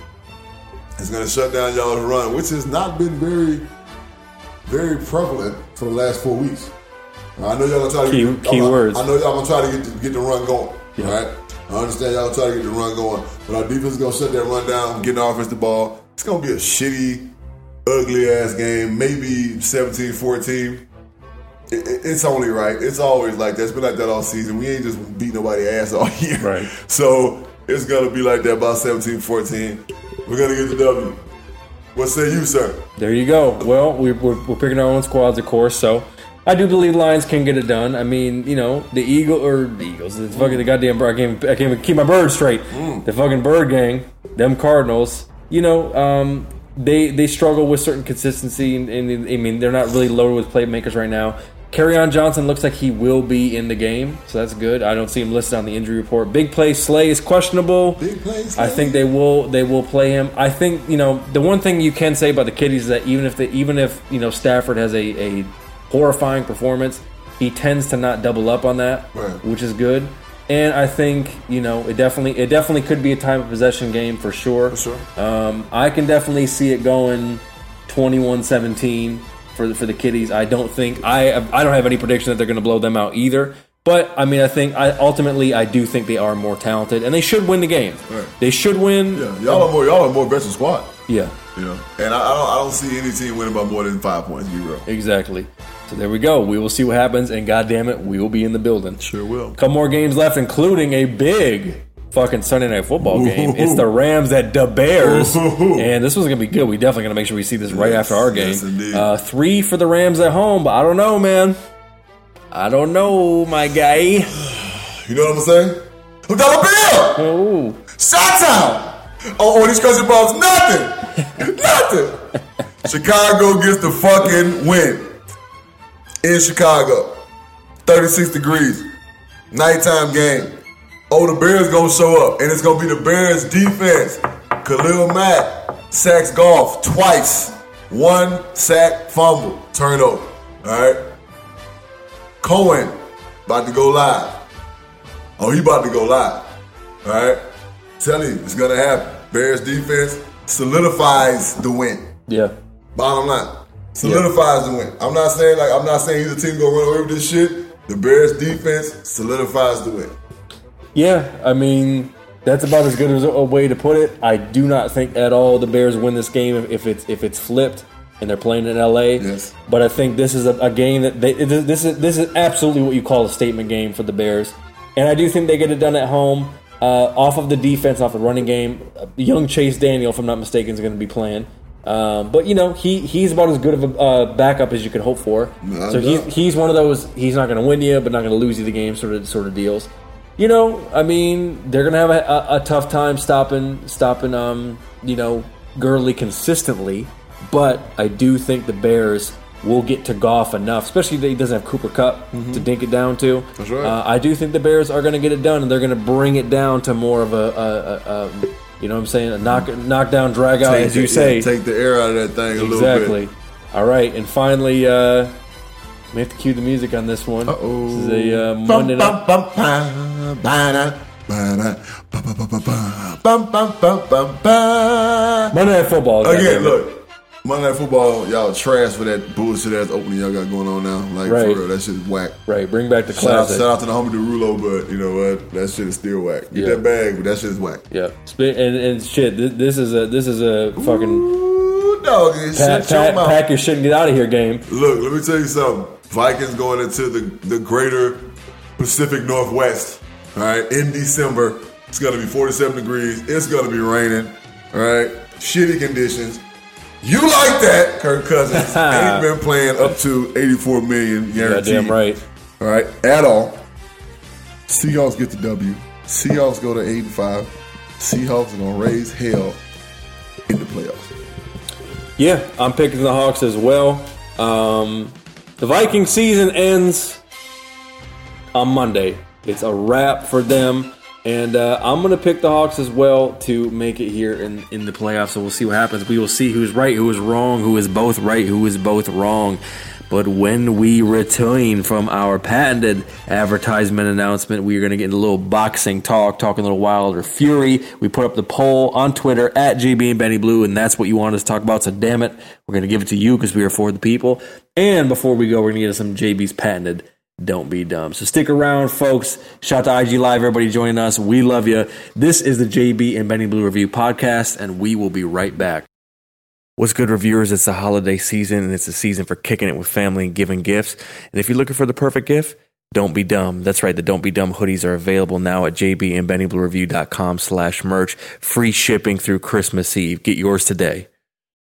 is going to shut down y'all's run, which has not been very, very prevalent for the last 4 weeks. I know y'all going to try to get the run going. Yeah. All right? I understand y'all try to get the run going, but our defense is going to shut that run down, get the offense the ball. It's going to be a shitty, ugly-ass game, maybe 17-14. It's only right. It's always like that. It's been like that all season. We ain't just beat nobody's ass all year. Right. So it's going to be like that by 17-14. We're going to get the W. What say you, sir? There you go. Well, we're picking our own squads, of course, so I do believe Lions can get it done. I mean, you know, the Eagles, the fucking the goddamn bird. I can't even keep my bird straight. The fucking bird gang, them Cardinals. You know, they struggle with certain consistency, and I mean, they're not really loaded with playmakers right now. Kerryon Johnson looks like he will be in the game, so that's good. I don't see him listed on the injury report. Big play Slay is questionable. I think they will play him. I think, you know, the one thing you can say about the Kitties is that even if you know Stafford has a horrifying performance, he tends to not double up on that, right, which is good. And I think, you know, it definitely could be a time of possession game for sure. For sure. I can definitely see it going 21-17 for the Kitties. I don't think I don't have any prediction that they're going to blow them out either. But I mean, I do think they are more talented, and they should win the game. Right. They should win. Yeah, y'all are more aggressive squad. Yeah. You know, and I don't see any team winning by more than 5 points. Be real. Exactly. So there we go. We will see what happens, and goddamn it, we will be in the building. Sure will. Couple more games left, including a big fucking Sunday Night Football game. It's the Rams at the Bears, and this one's gonna be good. We definitely gonna make sure we see this right after our game. Yes, indeed. 3 for the Rams at home, but I don't know, man. I don't know, my guy. You know what I'm saying? Who got a bill? Oh, shots out! Oh, these crushing balls, nothing, nothing. Chicago gets the fucking win. In Chicago, 36 degrees, nighttime game. Oh, the Bears gonna show up, and it's gonna be the Bears defense. Khalil Mack sacks Goff twice, 1 sack, fumble, turnover. All right, Cohen about to go live. Oh, he about to go live. All right, tell you, it's gonna happen. Bears defense solidifies the win. Yeah. Bottom line. Solidifies the win. I'm not saying either team gonna run away with this shit. The Bears defense solidifies the win. Yeah, I mean, that's about as good as a way to put it. I do not think at all the Bears win this game if it's flipped and they're playing in LA. Yes. But I think this is a game that this is absolutely what you call a statement game for the Bears, and I do think they get it done at home. Off of the defense, off the running game, young Chase Daniel, if I'm not mistaken, is going to be playing. But you know, he's about as good of a backup as you could hope for. Nah, so he's one of those, he's not going to win you, but not going to lose you the game sort of deals. You know, I mean, they're going to have a tough time stopping you know, Gurley consistently. But I do think the Bears will get to Goff enough, especially that he doesn't have Cooper Kupp to dink it down to. That's right. I do think the Bears are going to get it done, and they're going to bring it down to more of a you know what I'm saying? A knockdown, drag out, as you say. Take the air out of that thing a little bit. Exactly. All right, and finally, we have to cue the music on this one. Uh-oh. This is a Monday night. Monday Night Football. Again, look. Monday Night Football, y'all trash for that bullshit-ass opening y'all got going on now. Like, right. For real, that shit is whack. Right, bring back the classic. Shout out to the homie Derulo, but you know what? That shit is still whack. Get that bag, but that shit is whack. Yeah, and shit, this is a fucking... Ooh, dog, it's shit. Pack your shit and get out of here game. Look, let me tell you something. Vikings going into the greater Pacific Northwest, all right, in December. It's going to be 47 degrees. It's going to be raining, all right? Shitty conditions. You like that, Kirk Cousins. Ain't been playing up to $84 million guaranteed. Yeah, damn right. All right, at all. Seahawks get the W. Seahawks go to 8-5. Seahawks are going to raise hell in the playoffs. Yeah, I'm picking the Hawks as well. The Viking season ends on Monday. It's a wrap for them. And I'm going to pick the Hawks as well to make it here in the playoffs. So we'll see what happens. We will see who's right, who is wrong, who is both right, who is both wrong. But when we return from our patented advertisement announcement, we are going to get into a little boxing talk, talking a little Wilder Fury. We put up the poll on Twitter at JB and Benny Blue, and that's what you want us to talk about. So damn it, we're going to give it to you because we are for the people. And before we go, we're going to get into some JB's patented Don't be dumb. So stick around, folks. Shout out to IG Live, everybody joining us. We love you. This is the JB and Benny Blue Review Podcast, and we will be right back. What's good, reviewers? It's the holiday season, and it's a season for kicking it with family and giving gifts. And if you're looking for the perfect gift, don't be dumb. That's right. The Don't Be Dumb hoodies are available now at jbandbennybluereview.com/merch. Free shipping through Christmas Eve. Get yours today.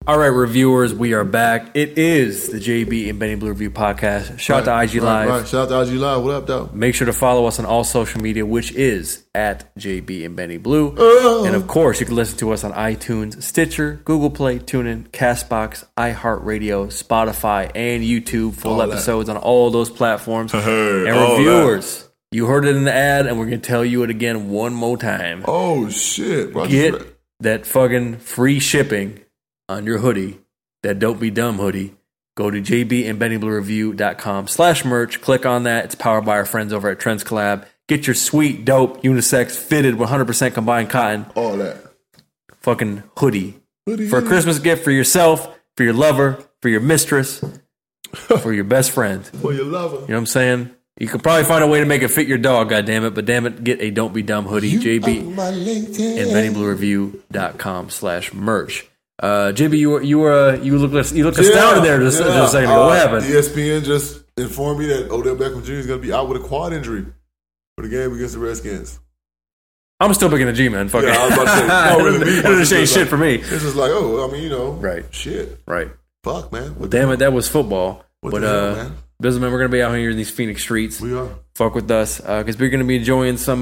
All right, reviewers, we are back. It is the JB and Benny Blue Review Podcast. Shout out to IG Live. Right. Shout out to IG Live. What up, though? Make sure to follow us on all social media, which is at JB and Benny Blue. Oh. And, of course, you can listen to us on iTunes, Stitcher, Google Play, TuneIn, CastBox, iHeartRadio, Spotify, and YouTube. Full episodes on all those platforms. Hey, and, reviewers, you heard it in the ad, and we're going to tell you it again one more time. Oh, shit. Bro, get that fucking free shipping on your hoodie, that Don't Be Dumb hoodie. Go to jbandbennybluereview.com/merch. Click on that. It's powered by our friends over at Trends Collab. Get your sweet, dope, unisex, fitted, 100% combined cotton. All that. Fucking hoodie. For a Christmas gift for yourself, for your lover, for your mistress, for your best friend. For your lover. You know what I'm saying? You can probably find a way to make it fit your dog, goddammit. But damn it, get a Don't Be Dumb hoodie. jbandbennybluereview.com/merch. JB, you look astounded there just a second ago. What happened? ESPN just informed me that Odell Beckham Jr. is going to be out with a quad injury for the game against the Redskins. I'm still picking a G, man. Fuck it. I was about to say, no, really, it doesn't change shit for me. It's just like, oh, I mean, you know, right? Shit, right? Fuck, man. Well, damn it, that was football. But business, man, we're going to be out here in these Phoenix streets. We are. Fuck with us, because we're going to be enjoying some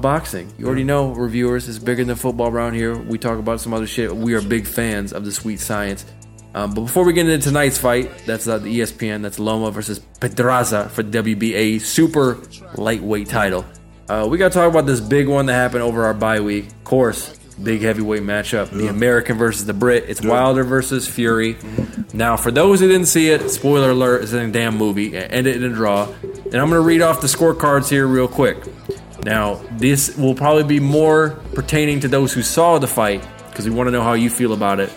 boxing. You already know, reviewers, it's bigger than football around here. We talk about some other shit. We are big fans of the sweet science. But before we get into tonight's fight, that's the ESPN. That's Loma versus Pedraza for WBA super lightweight title. We got to talk about this big one that happened over our bye week. Of course, big heavyweight matchup. The American versus the Brit. It's Wilder versus Fury. Now, for those who didn't see it, spoiler alert, it's in a damn movie. It ended in a draw. And I'm going to read off the scorecards here real quick. Now, this will probably be more pertaining to those who saw the fight, because we want to know how you feel about it.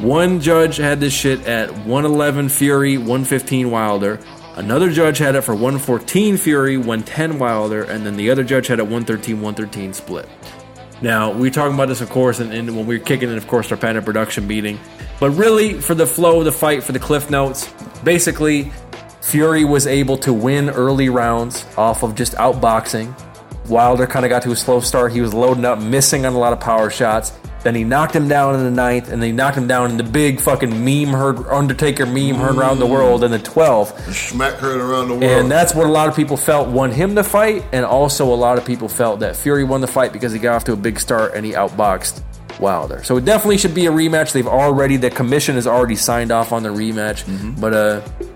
One judge had this shit at 111 Fury, 115 Wilder. Another judge had it for 114 Fury, 110 Wilder. And then the other judge had it 113, 113 split. Now, we're talking about this, of course, and when we were kicking in, of course, our patent production meeting. But really, for the flow of the fight, for the cliff notes, basically, Fury was able to win early rounds off of just outboxing. Wilder kind of got to a slow start. He was loading up, missing on a lot of power shots. Then he knocked him down in the ninth, and then he knocked him down in the big fucking meme herd, Undertaker meme herd around the world in the 12th. Smack herd around the world. And that's what a lot of people felt won him the fight, and also a lot of people felt that Fury won the fight because he got off to a big start and he outboxed Wilder. So it definitely should be a rematch. The commission has already signed off on the rematch. But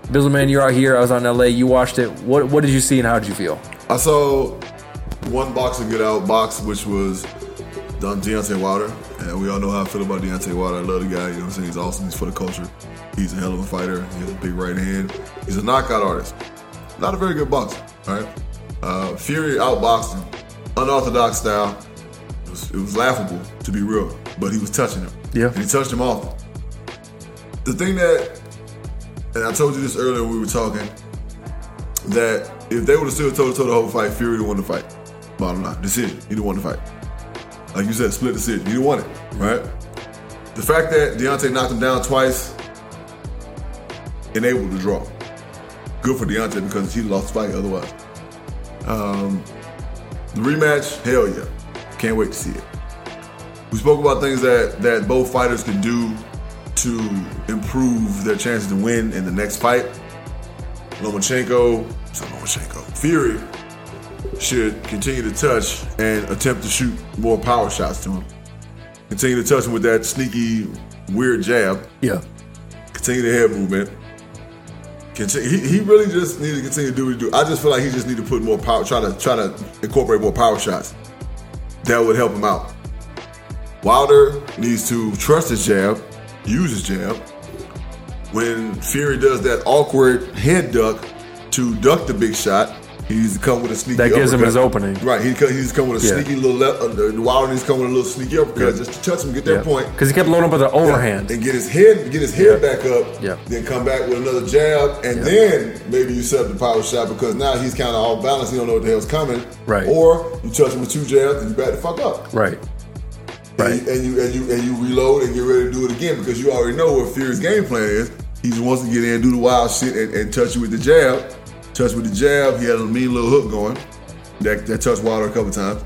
Bizzleman, you're out here. I was out in LA. You watched it. What did you see, and how did you feel? I saw one boxer get out box, which was Deontay Wilder. And we all know how I feel about Deontay Wilder. I love the guy. You know what I'm saying? He's awesome. He's for the culture. He's a hell of a fighter. He has a big right hand. He's a knockout artist. Not a very good boxer, all right? Fury outboxing, unorthodox style. It was laughable, to be real. But he was touching him. Yeah. And he touched him often. The thing that, and I told you this earlier when we were talking, that if they would have still toe-to-toe the whole fight, Fury would have won the fight. Bottom line, decision. He didn't want the fight. Like you said, split decision. He didn't want it, right? The fact that Deontay knocked him down twice enabled the draw. Good for Deontay because he lost the fight otherwise. The rematch, hell yeah. Can't wait to see it. We spoke about things that both fighters can do to improve their chances to win in the next fight. Fury should continue to touch and attempt to shoot more power shots to him. Continue to touch him with that sneaky, weird jab. Yeah. Continue the head movement. He really just needs to continue to do what he do. I just feel like he just needs to put more power, try to incorporate more power shots. That would help him out. Wilder needs to trust his jab, use his jab. When Fury does that awkward head duck to duck the big shot, He used to come with a sneaky uppercut. That gives him his opening. Right. He used to come with a sneaky little left under. Wilder used to come with a little sneaky uppercut just to touch him, get that point. Because he kept loading up with an overhand. And get his head back up, then come back with another jab, and then maybe you set up the power shot because now he's kind of off balance. He don't know what the hell's coming. Right. Or you touch him with two jabs and you back the fuck up. Right. Right. And you reload and get ready to do it again because you already know what Fury's game plan is. He just wants to get in and do the wild shit and touch you with the jab. Touch with the jab. He had a mean little hook going. That touched Wilder a couple times.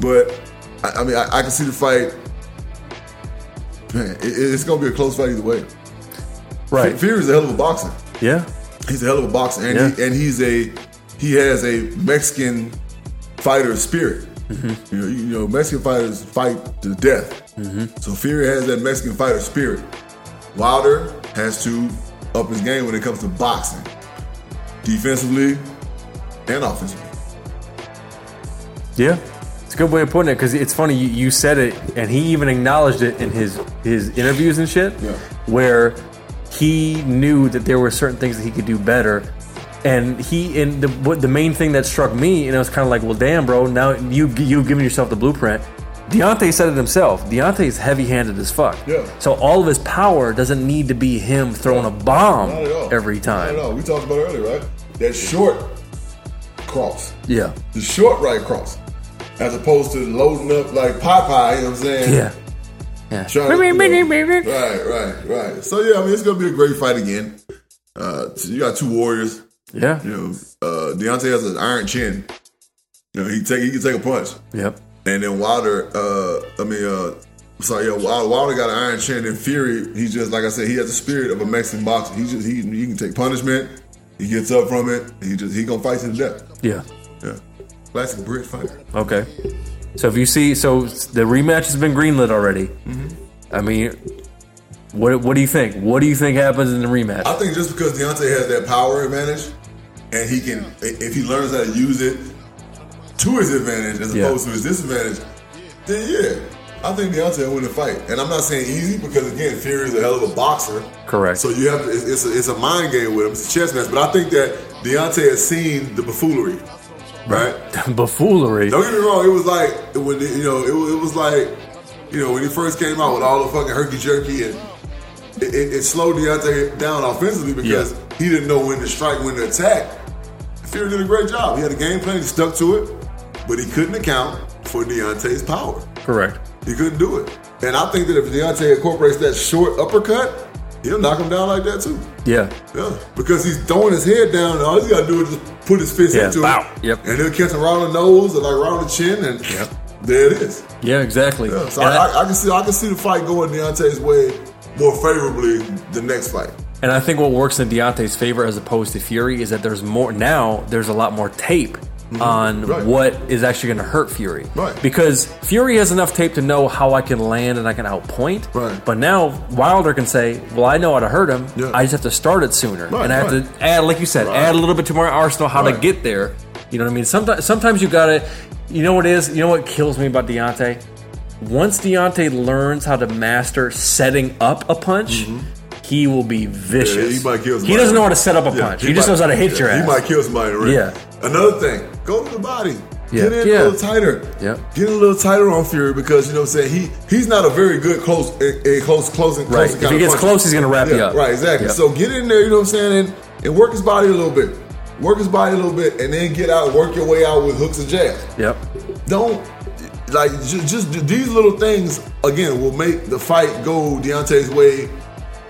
But, I can see the fight. Man, it's going to be a close fight either way. Right. Fury's a hell of a boxer. Yeah. He's a hell of a boxer. And he has a Mexican fighter spirit. Mm-hmm. You know, Mexican fighters fight to death. Mm-hmm. So Fury has that Mexican fighter spirit. Wilder has to up his game when it comes to boxing, defensively and offensively. Yeah, it's a good way of putting it because it's funny you said it, and he even acknowledged it in his interviews and shit, where he knew that there were certain things that he could do better. And the main thing that struck me, and I was kind of like, well, damn, bro, now you've given yourself the blueprint. Deontay said it himself. Deontay's heavy-handed as fuck. Yeah. So all of his power doesn't need to be him throwing a bomb every time. Not at all. We talked about it earlier, right? That short cross. Yeah. The short right cross. As opposed to loading up like Popeye, you know what I'm saying? Yeah. Yeah. Right. So, it's going to be a great fight again. You got two warriors. Yeah. You know, Deontay has an iron chin. You know, he can take a punch. Yep. And then Wilder got an iron chin. And Fury, he's just, like I said, he has the spirit of a Mexican boxer. He can take punishment. He gets up from it. He gonna fight to the death. Yeah. Yeah. Classic Brit fighter. Okay. So if you see, the rematch has been greenlit already. Mm-hmm. I mean, what do you think? What do you think happens in the rematch? I think just because Deontay has that power advantage, and he can, if he learns how to use it, to his advantage as opposed to his disadvantage, then I think Deontay will win the fight. And I'm not saying easy because, again, Fury's a hell of a boxer. Correct. So you have to, it's a mind game with him. It's a chess match. But I think that Deontay has seen the buffoonery, right? Buffoonery. Don't get me wrong. It was like when when he first came out with all the fucking herky jerky, and it slowed Deontay down offensively because he didn't know when to strike, when to attack. Fury did a great job. He had a game plan. He stuck to it. But he couldn't account for Deontay's power. Correct. He couldn't do it. And I think that if Deontay incorporates that short uppercut, he'll knock him down like that too. Yeah. Yeah. Because he's throwing his head down and all he's got to do is just put his fist into it. Yep. And he'll catch him around the nose or like around the chin and there it is. Yeah, exactly. Yeah. So I can see the fight going Deontay's way more favorably the next fight. And I think what works in Deontay's favor as opposed to Fury is that there's a lot more tape. Mm-hmm. On what is actually going to hurt Fury. Right. Because Fury has enough tape to know how I can land and I can outpoint. Right. But now Wilder can say, well, I know how to hurt him. Yeah. I just have to start it sooner. Right, and I have to add, like you said, add a little bit to my arsenal how to get there. You know what I mean? Sometimes you got to, you know what it is? You know what kills me about Deontay? Once Deontay learns how to master setting up a punch, he will be vicious. Yeah, he might kill somebody. He doesn't know how to set up a punch. He just knows how to hit your ass. He might kill somebody. Right? Yeah. Another thing, go to the body. Yeah. Get in a little tighter. Yeah. Get a little tighter on Fury because, you know what I'm saying, he's not a very good close kind of puncher. If he gets close, he's going to wrap you up. Right, exactly. Yep. So get in there, you know what I'm saying, and work his body a little bit. Work his body a little bit and then get out, work your way out with hooks and jabs. Yep. Don't, like, just these little things, again, will make the fight go Deontay's way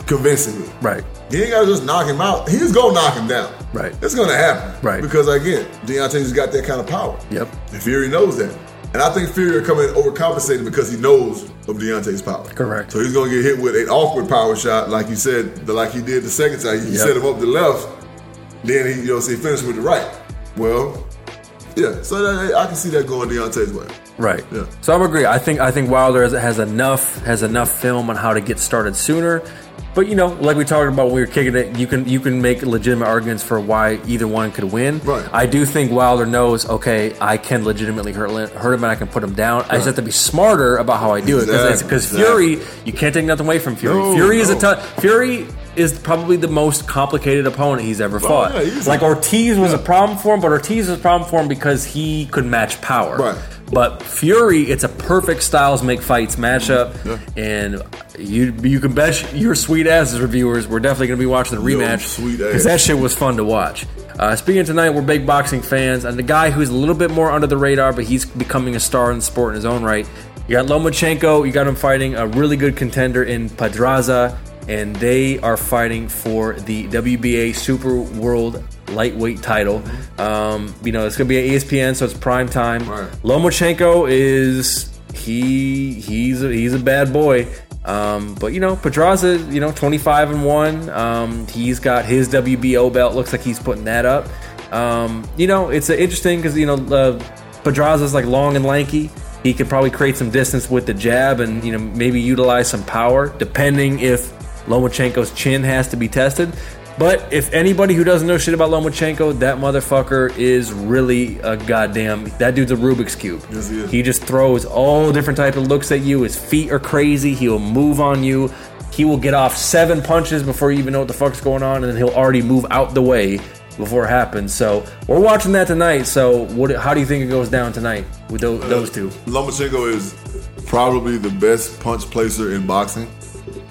convincingly. Right. He ain't got to just knock him out. He's going to knock him down. Right. It's going to happen. Right. Because, again, Deontay's got that kind of power. Yep. And Fury knows that. And I think Fury will come in overcompensating because he knows of Deontay's power. Correct. So he's going to get hit with an awkward power shot, like you said, like he did the second time. He set him up the left. Then he, finished with the right. Well, so that, I can see that going Deontay's way. Right. Yeah. So I would agree. I think Wilder has enough film on how to get started sooner. But, like we talked about when we were kicking it, you can make legitimate arguments for why either one could win. Right. I do think Wilder knows, okay, I can legitimately hurt him and I can put him down. Right. I just have to be smarter about how I do it. Because Fury, you can't take nothing away from Fury. No, Fury is a tough... Fury is probably the most complicated opponent he's ever fought. Yeah, he's like Ortiz was a problem for him, but Ortiz was a problem for him because he could match power. Right. But Fury, it's a perfect styles make fights matchup, and you can bet your sweet asses, reviewers, we're definitely going to be watching the rematch because that shit was fun to watch. Speaking of tonight, we're big boxing fans, and the guy who's a little bit more under the radar, but he's becoming a star in the sport in his own right. You got Lomachenko, you got him fighting a really good contender in Pedraza, and they are fighting for the WBA Super World Lightweight title. You know, it's going to be at ESPN, so it's prime time. Right. Lomachenko is, he's a bad boy. But, you know, Pedraza, 25-1. He's got his WBO belt. Looks like he's putting that up. You know, it's interesting because, Pedraza's like long and lanky. He could probably create some distance with the jab and, maybe utilize some power, depending if Lomachenko's chin has to be tested. But if anybody who doesn't know shit about Lomachenko, that motherfucker is really a goddamn... That dude's a Rubik's Cube. Yes, he is. He just throws all different types of looks at you. His feet are crazy. He'll move on you. He will get off 7 punches before you even know what the fuck's going on, and then he'll already move out the way before it happens. So we're watching that tonight. So how do you think it goes down tonight with those two? Lomachenko is probably the best punch placer in boxing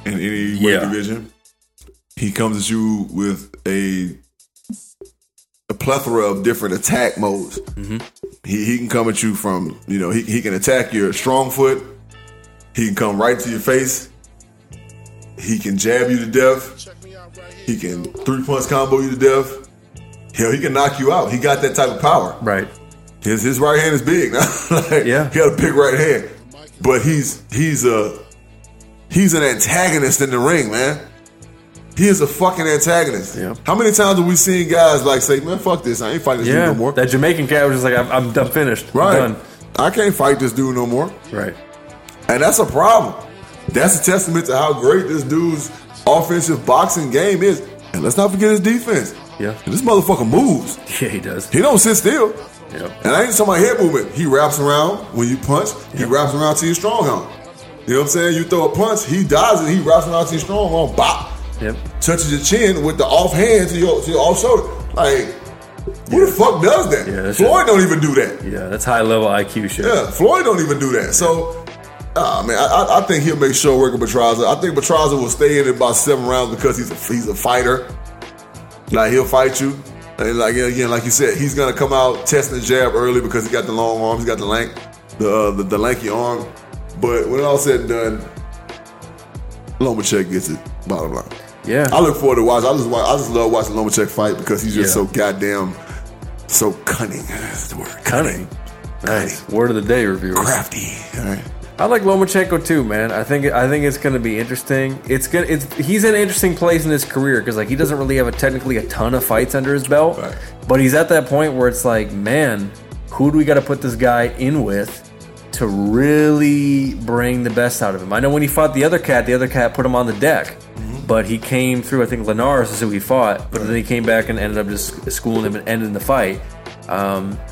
in any weight division. He comes at you with a plethora of different attack modes. Mm-hmm. He can come at you from, he can attack your strong foot. He can come right to your face. He can jab you to death. He can 3-punch combo you to death. Hell, he can knock you out. He got that type of power. Right. His right hand is big. He got a big right hand. But he's an antagonist in the ring, man. He is a fucking antagonist. Yeah. How many times have we seen guys like say, man, fuck this. I ain't fighting this dude no more. That Jamaican guy was just like, I'm done, finished. Right. I'm done. I can't fight this dude no more. Right. And that's a problem. That's a testament to how great this dude's offensive boxing game is. And let's not forget his defense. Yeah. And this motherfucker moves. Yeah, he does. He don't sit still. Yeah. And I ain't talking about head movement. He wraps around when you punch. Yeah. He wraps around to your strong arm. You know what I'm saying? You throw a punch, he dies it. He wraps around to your strong arm. Bop. Yep. Touches your chin with the off hand to your off shoulder. Like, who the fuck does that? Yeah, Floyd don't even do that. Yeah, that's high level IQ shit. Yeah, Floyd don't even do that. So, man, I think he'll make sure working Batraza. I think Batraza will stay in about 7 rounds because he's a fighter. Like, he'll fight you. And like again, like you said, he's gonna come out testing the jab early because he got the long arm. He's got the lanky arm. But when all said and done, Lomachenko gets it. Bottom line. Yeah, I look forward to watching. I just love watching Lomachenko fight because he's just so goddamn, so cunning. That's the word. Cunning. Nice. Cunning. Word of the day, reviewers. Crafty. All right. I like Lomachenko too, man. I think it's going to be interesting. He's in an interesting place in his career because he doesn't really have technically a ton of fights under his belt, right. But he's at that point where it's like, man, who do we got to put this guy in with to really bring the best out of him? I know when he fought the other cat put him on the deck. But he came through, I think Linares is who he fought, but then he came back and ended up just schooling him and ending the fight.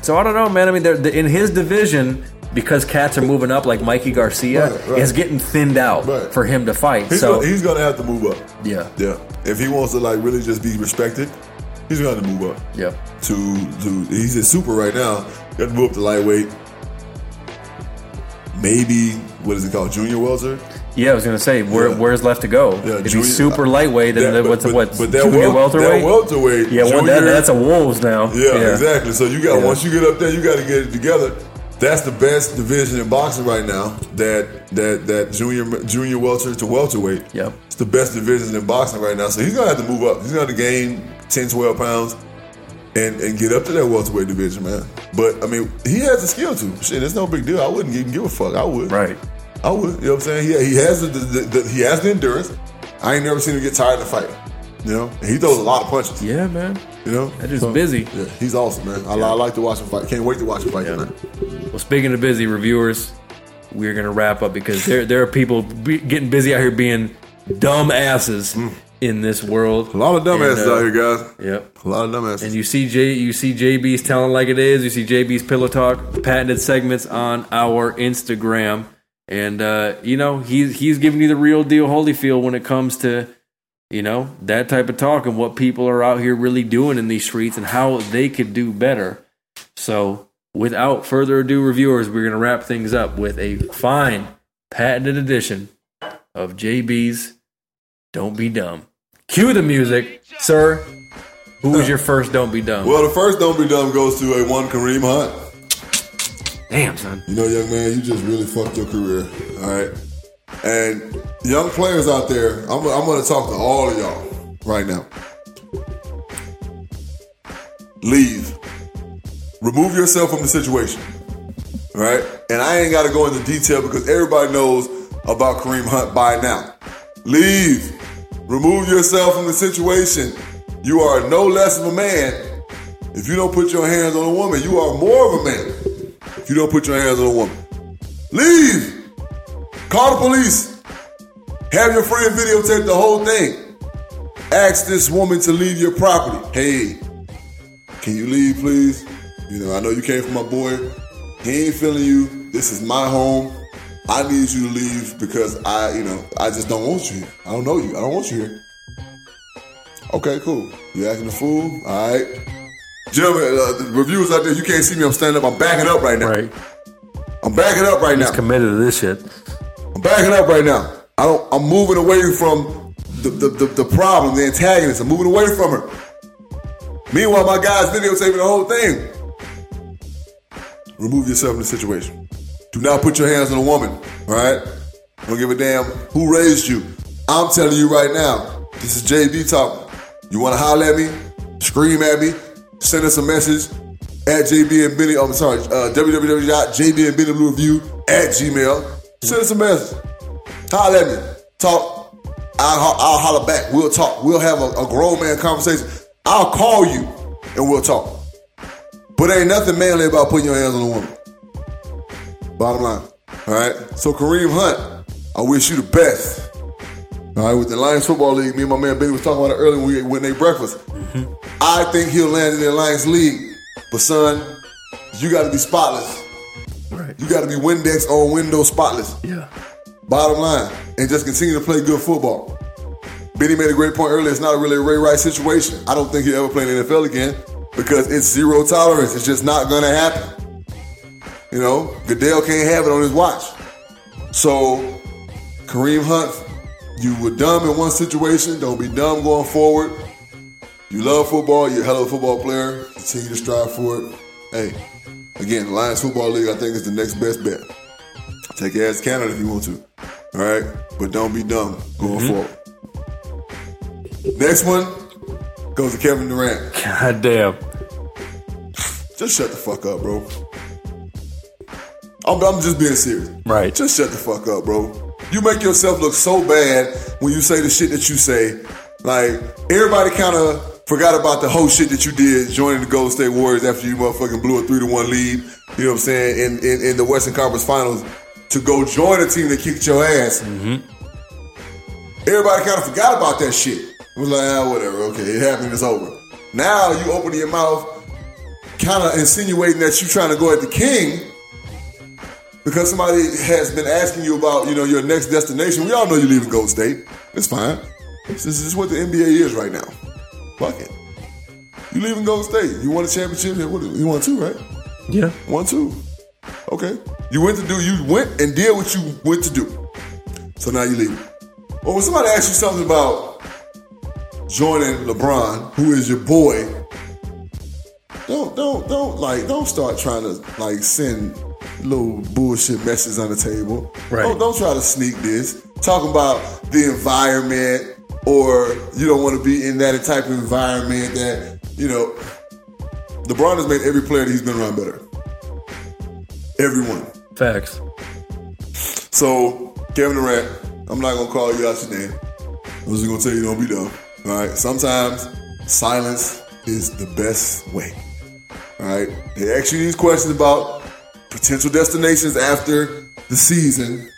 So I don't know, man. I mean, in his division, because cats are moving up like Mikey Garcia, is getting thinned out for him to fight. He's going to have to move up. Yeah. Yeah. If he wants to really just be respected, he's going to move up. Yeah. He's at super right now. Got to move up to lightweight. Maybe, what is it called, junior welter? Yeah, I was going to say, where's left to go? Yeah, if he's super lightweight, then junior welterweight? Welterweight. Yeah, junior, that's a Wolves now. Yeah, exactly. So you got once you get up there, you got to get it together. That's the best division in boxing right now, that junior welter to welterweight. Yep. It's the best division in boxing right now. So he's going to have to move up. He's going to have to gain 10, 12 pounds and get up to that welterweight division, man. But, I mean, he has the skill to. Shit, it's no big deal. I wouldn't even give a fuck. I would. Right. I would, you know what I'm saying? Yeah, he has the endurance. I ain't never seen him get tired of fighting. And he throws a lot of punches. Yeah, man. That dude's busy. Yeah, he's awesome, man. I like to watch him fight. Can't wait to watch him fight tonight. Well, speaking of busy, reviewers, we're gonna wrap up because there are people getting busy out here being dumb asses in this world. A lot of dumb asses out here, guys. Yep, a lot of dumb asses. And you see JB's telling like it is. You see JB's Pillow Talk patented segments on our Instagram. And he's giving you the real deal Holyfield when it comes to You know, that type of talk and what people are out here really doing in these streets and how they could do better. So without further ado, reviewers, we're going to wrap things up with a fine patented edition of JB's Don't Be Dumb. Cue the music, sir. Who was your first Don't Be Dumb? Well, the first Don't Be Dumb goes to a one Kareem Hunt. Damn, son. You know, young man, you just really fucked your career. All right. And young players out there, I'm going to talk to all of y'all right now. Leave. Remove yourself from the situation. All right? And I ain't got to go into detail because everybody knows about Kareem Hunt by now. Leave. Remove yourself from the situation. You are no less of a man. If you don't put your hands on a woman, you are more of a man. If you don't put your hands on a woman. Leave. Call the police. Have your friend videotape the whole thing. Ask this woman to leave your property. Hey, can you leave, please? You know, I know you came for my boy. He ain't feeling you. This is my home. I need you to leave because I just don't want you here. I don't know you. I don't want you here. Okay, cool. You acting a fool? All right. Gentlemen, the reviewers out there, you can't see me. I'm standing up. I'm backing up right now. Right. I'm backing up right now. He's committed to this shit. I'm backing up right now. I'm moving away from the problem, the antagonist. I'm moving away from her. Meanwhile, my guy's videotaping the whole thing. Remove yourself from the situation. Do not put your hands on a woman. All right? I don't give a damn who raised you. I'm telling you right now, this is JB talking. You want to holler at me? Scream at me? Send us a message at JB and Benny. I'm sorry, www.jbandbennybluereview@gmail.com. Send us a message. Holler at me. Talk. I'll holler back. We'll talk. We'll have a grown man conversation. I'll call you and we'll talk. But ain't nothing manly about putting your hands on a woman. Bottom line. All right. So Kareem Hunt, I wish you the best. All right. With the Lions Football League, me and my man Benny was talking about it earlier when we went and ate breakfast. Mm-hmm. I think he'll land in the Lions League. But son, you got to be spotless. Right. You got to be Windex on window spotless. Yeah. Bottom line, and just continue to play good football. Benny made a great point earlier. It's not really a Ray Rice situation. I don't think he'll ever play in the NFL again because it's zero tolerance. It's just not going to happen. You know, Goodell can't have it on his watch. So, Kareem Hunt, you were dumb in one situation. Don't be dumb going forward. You love football. You're a hell of a football player. Continue to strive for it. Hey. Again, the Lions Football League, I think, is the next best bet. Take your ass to Canada if you want to. All right? But don't be dumb going forward. Next one goes to Kevin Durant. God damn. Just shut the fuck up, bro. I'm just being serious. Right. Just shut the fuck up, bro. You make yourself look so bad when you say the shit that you say. Like, everybody kind of forgot about the whole shit that you did joining the Golden State Warriors after you motherfucking blew a 3-1 lead, you know what I'm saying, in the Western Conference Finals to go join a team that kicked your ass. Mm-hmm. Everybody kind of forgot about that shit. It was like, whatever, okay, it happened, it's over. Now you open your mouth kind of insinuating that you're trying to go at the king because somebody has been asking you about, you know, your next destination. We all know you're leaving Golden State. It's fine. This is what the NBA is right now. Fuck it. You leaving Golden State. You won a championship here. You won two, right? Yeah. 1-2. Okay. You went and did what you went to do. So now you leave. Or when somebody asks you something about joining LeBron, who is your boy, don't start trying to like send little bullshit messages on the table. Right. Don't try to sneak this. Talking about the environment. Or you don't want to be in that type of environment that, you know, LeBron has made every player that he's been around better. Everyone. Facts. So, Kevin Durant, I'm not going to call you out your name. I'm just going to tell you don't be dumb. All right? Sometimes silence is the best way. All right? They ask you these questions about potential destinations after the season.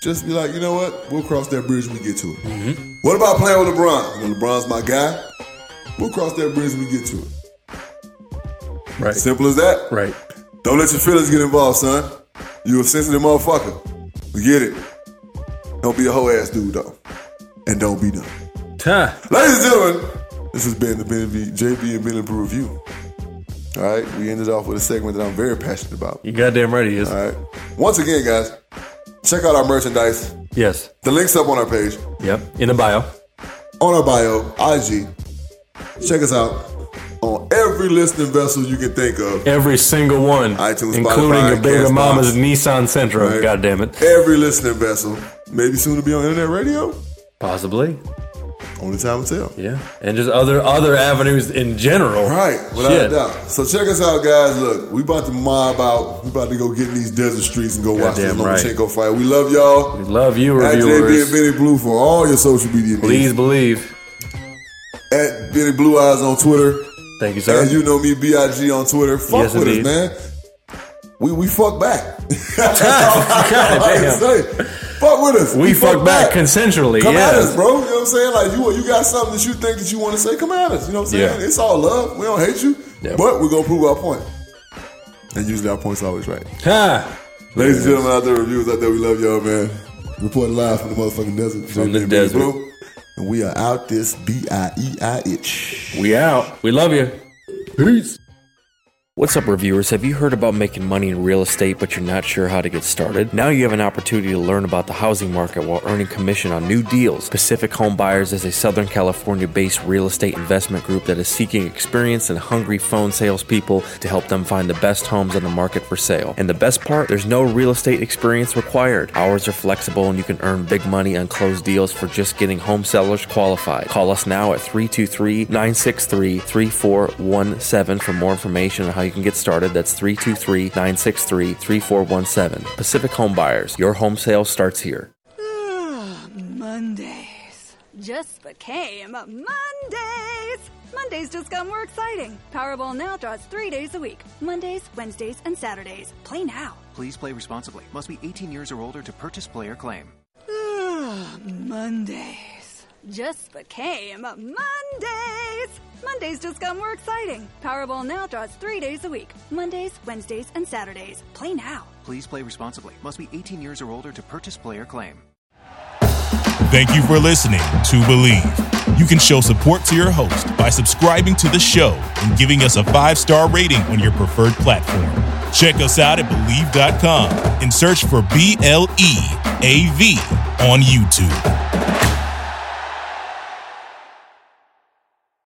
Just be like, you know what? We'll cross that bridge when we get to it. Mm-hmm. What about playing with LeBron? You know, LeBron's my guy. We'll cross that bridge when we get to it. Right. Simple as that. Right. Don't let your feelings get involved, son. You a sensitive motherfucker. We get it. Don't be a hoe ass dude, though. And don't be dumb. Ladies and gentlemen, this has been the JB and Benny Blue Review. All right, we ended off with a segment that I'm very passionate about. You goddamn right he is. All right. Once again, guys, check out our merchandise. Yes. The link's up on our page. Yep, in the bio. On our bio, IG. Check us out on every listening vessel you can think of. Every single one. iTunes, including Spotify, your baby mama's Nissan Sentra. Right. God damn it. Every listening vessel. Maybe soon to be on internet radio? Possibly. Only time will tell. Yeah. And just other avenues in general. Right. Without a doubt. So check us out, guys. Look, we about to mob out. We about to go get in these desert streets and go watch this Lomachenko fight. We love y'all. We love you, reviewers. At JB and Benny Blue for all your social media. Please believe. At Benny Blue Eyes on Twitter. Thank you, sir. And you know me, BIG on Twitter. Fuck yes, with indeed. Us, man. We fuck back. Fuck with us. We fuck back consensually. Come at us, bro. You know what I'm saying? Like, you got something that you think that you want to say, come at us. You know what I'm saying? Yeah. It's all love. We don't hate you. Yeah. But we're going to prove our point. And usually our point's always right. Ladies and gentlemen out there, reviewers out there, we love y'all, man. Reporting live from the motherfucking desert. From the desert. Bro. And we are out this B-I-E-I-H. We out. We love you. Peace. What's up, reviewers? Have you heard about making money in real estate, but you're not sure how to get started? Now you have an opportunity to learn about the housing market while earning commission on new deals. Pacific Home Buyers is a Southern California-based real estate investment group that is seeking experienced and hungry phone salespeople to help them find the best homes on the market for sale. And the best part, there's no real estate experience required. Hours are flexible, and you can earn big money on closed deals for just getting home sellers qualified. Call us now at 323-963-3417 for more information on how you can get started. That's 323-963-3417. Pacific Home Buyers. Your home sale starts here. Mondays just became Mondays. Mondays just got more exciting. Powerball now draws 3 days a week. Mondays, Wednesdays, and Saturdays. Play now. Please play responsibly. Must be 18 years or older to purchase, player claim. Mondays just became Mondays. Mondays just got more exciting. Powerball now draws 3 days a week. Mondays, Wednesdays, and Saturdays. Play now. Please play responsibly. Must be 18 years or older to purchase, player claim. Thank you for listening to Believe. You can show support to your host by subscribing to the show and giving us a 5-star rating on your preferred platform. Check us out at Believe.com and search for BLEAV on YouTube.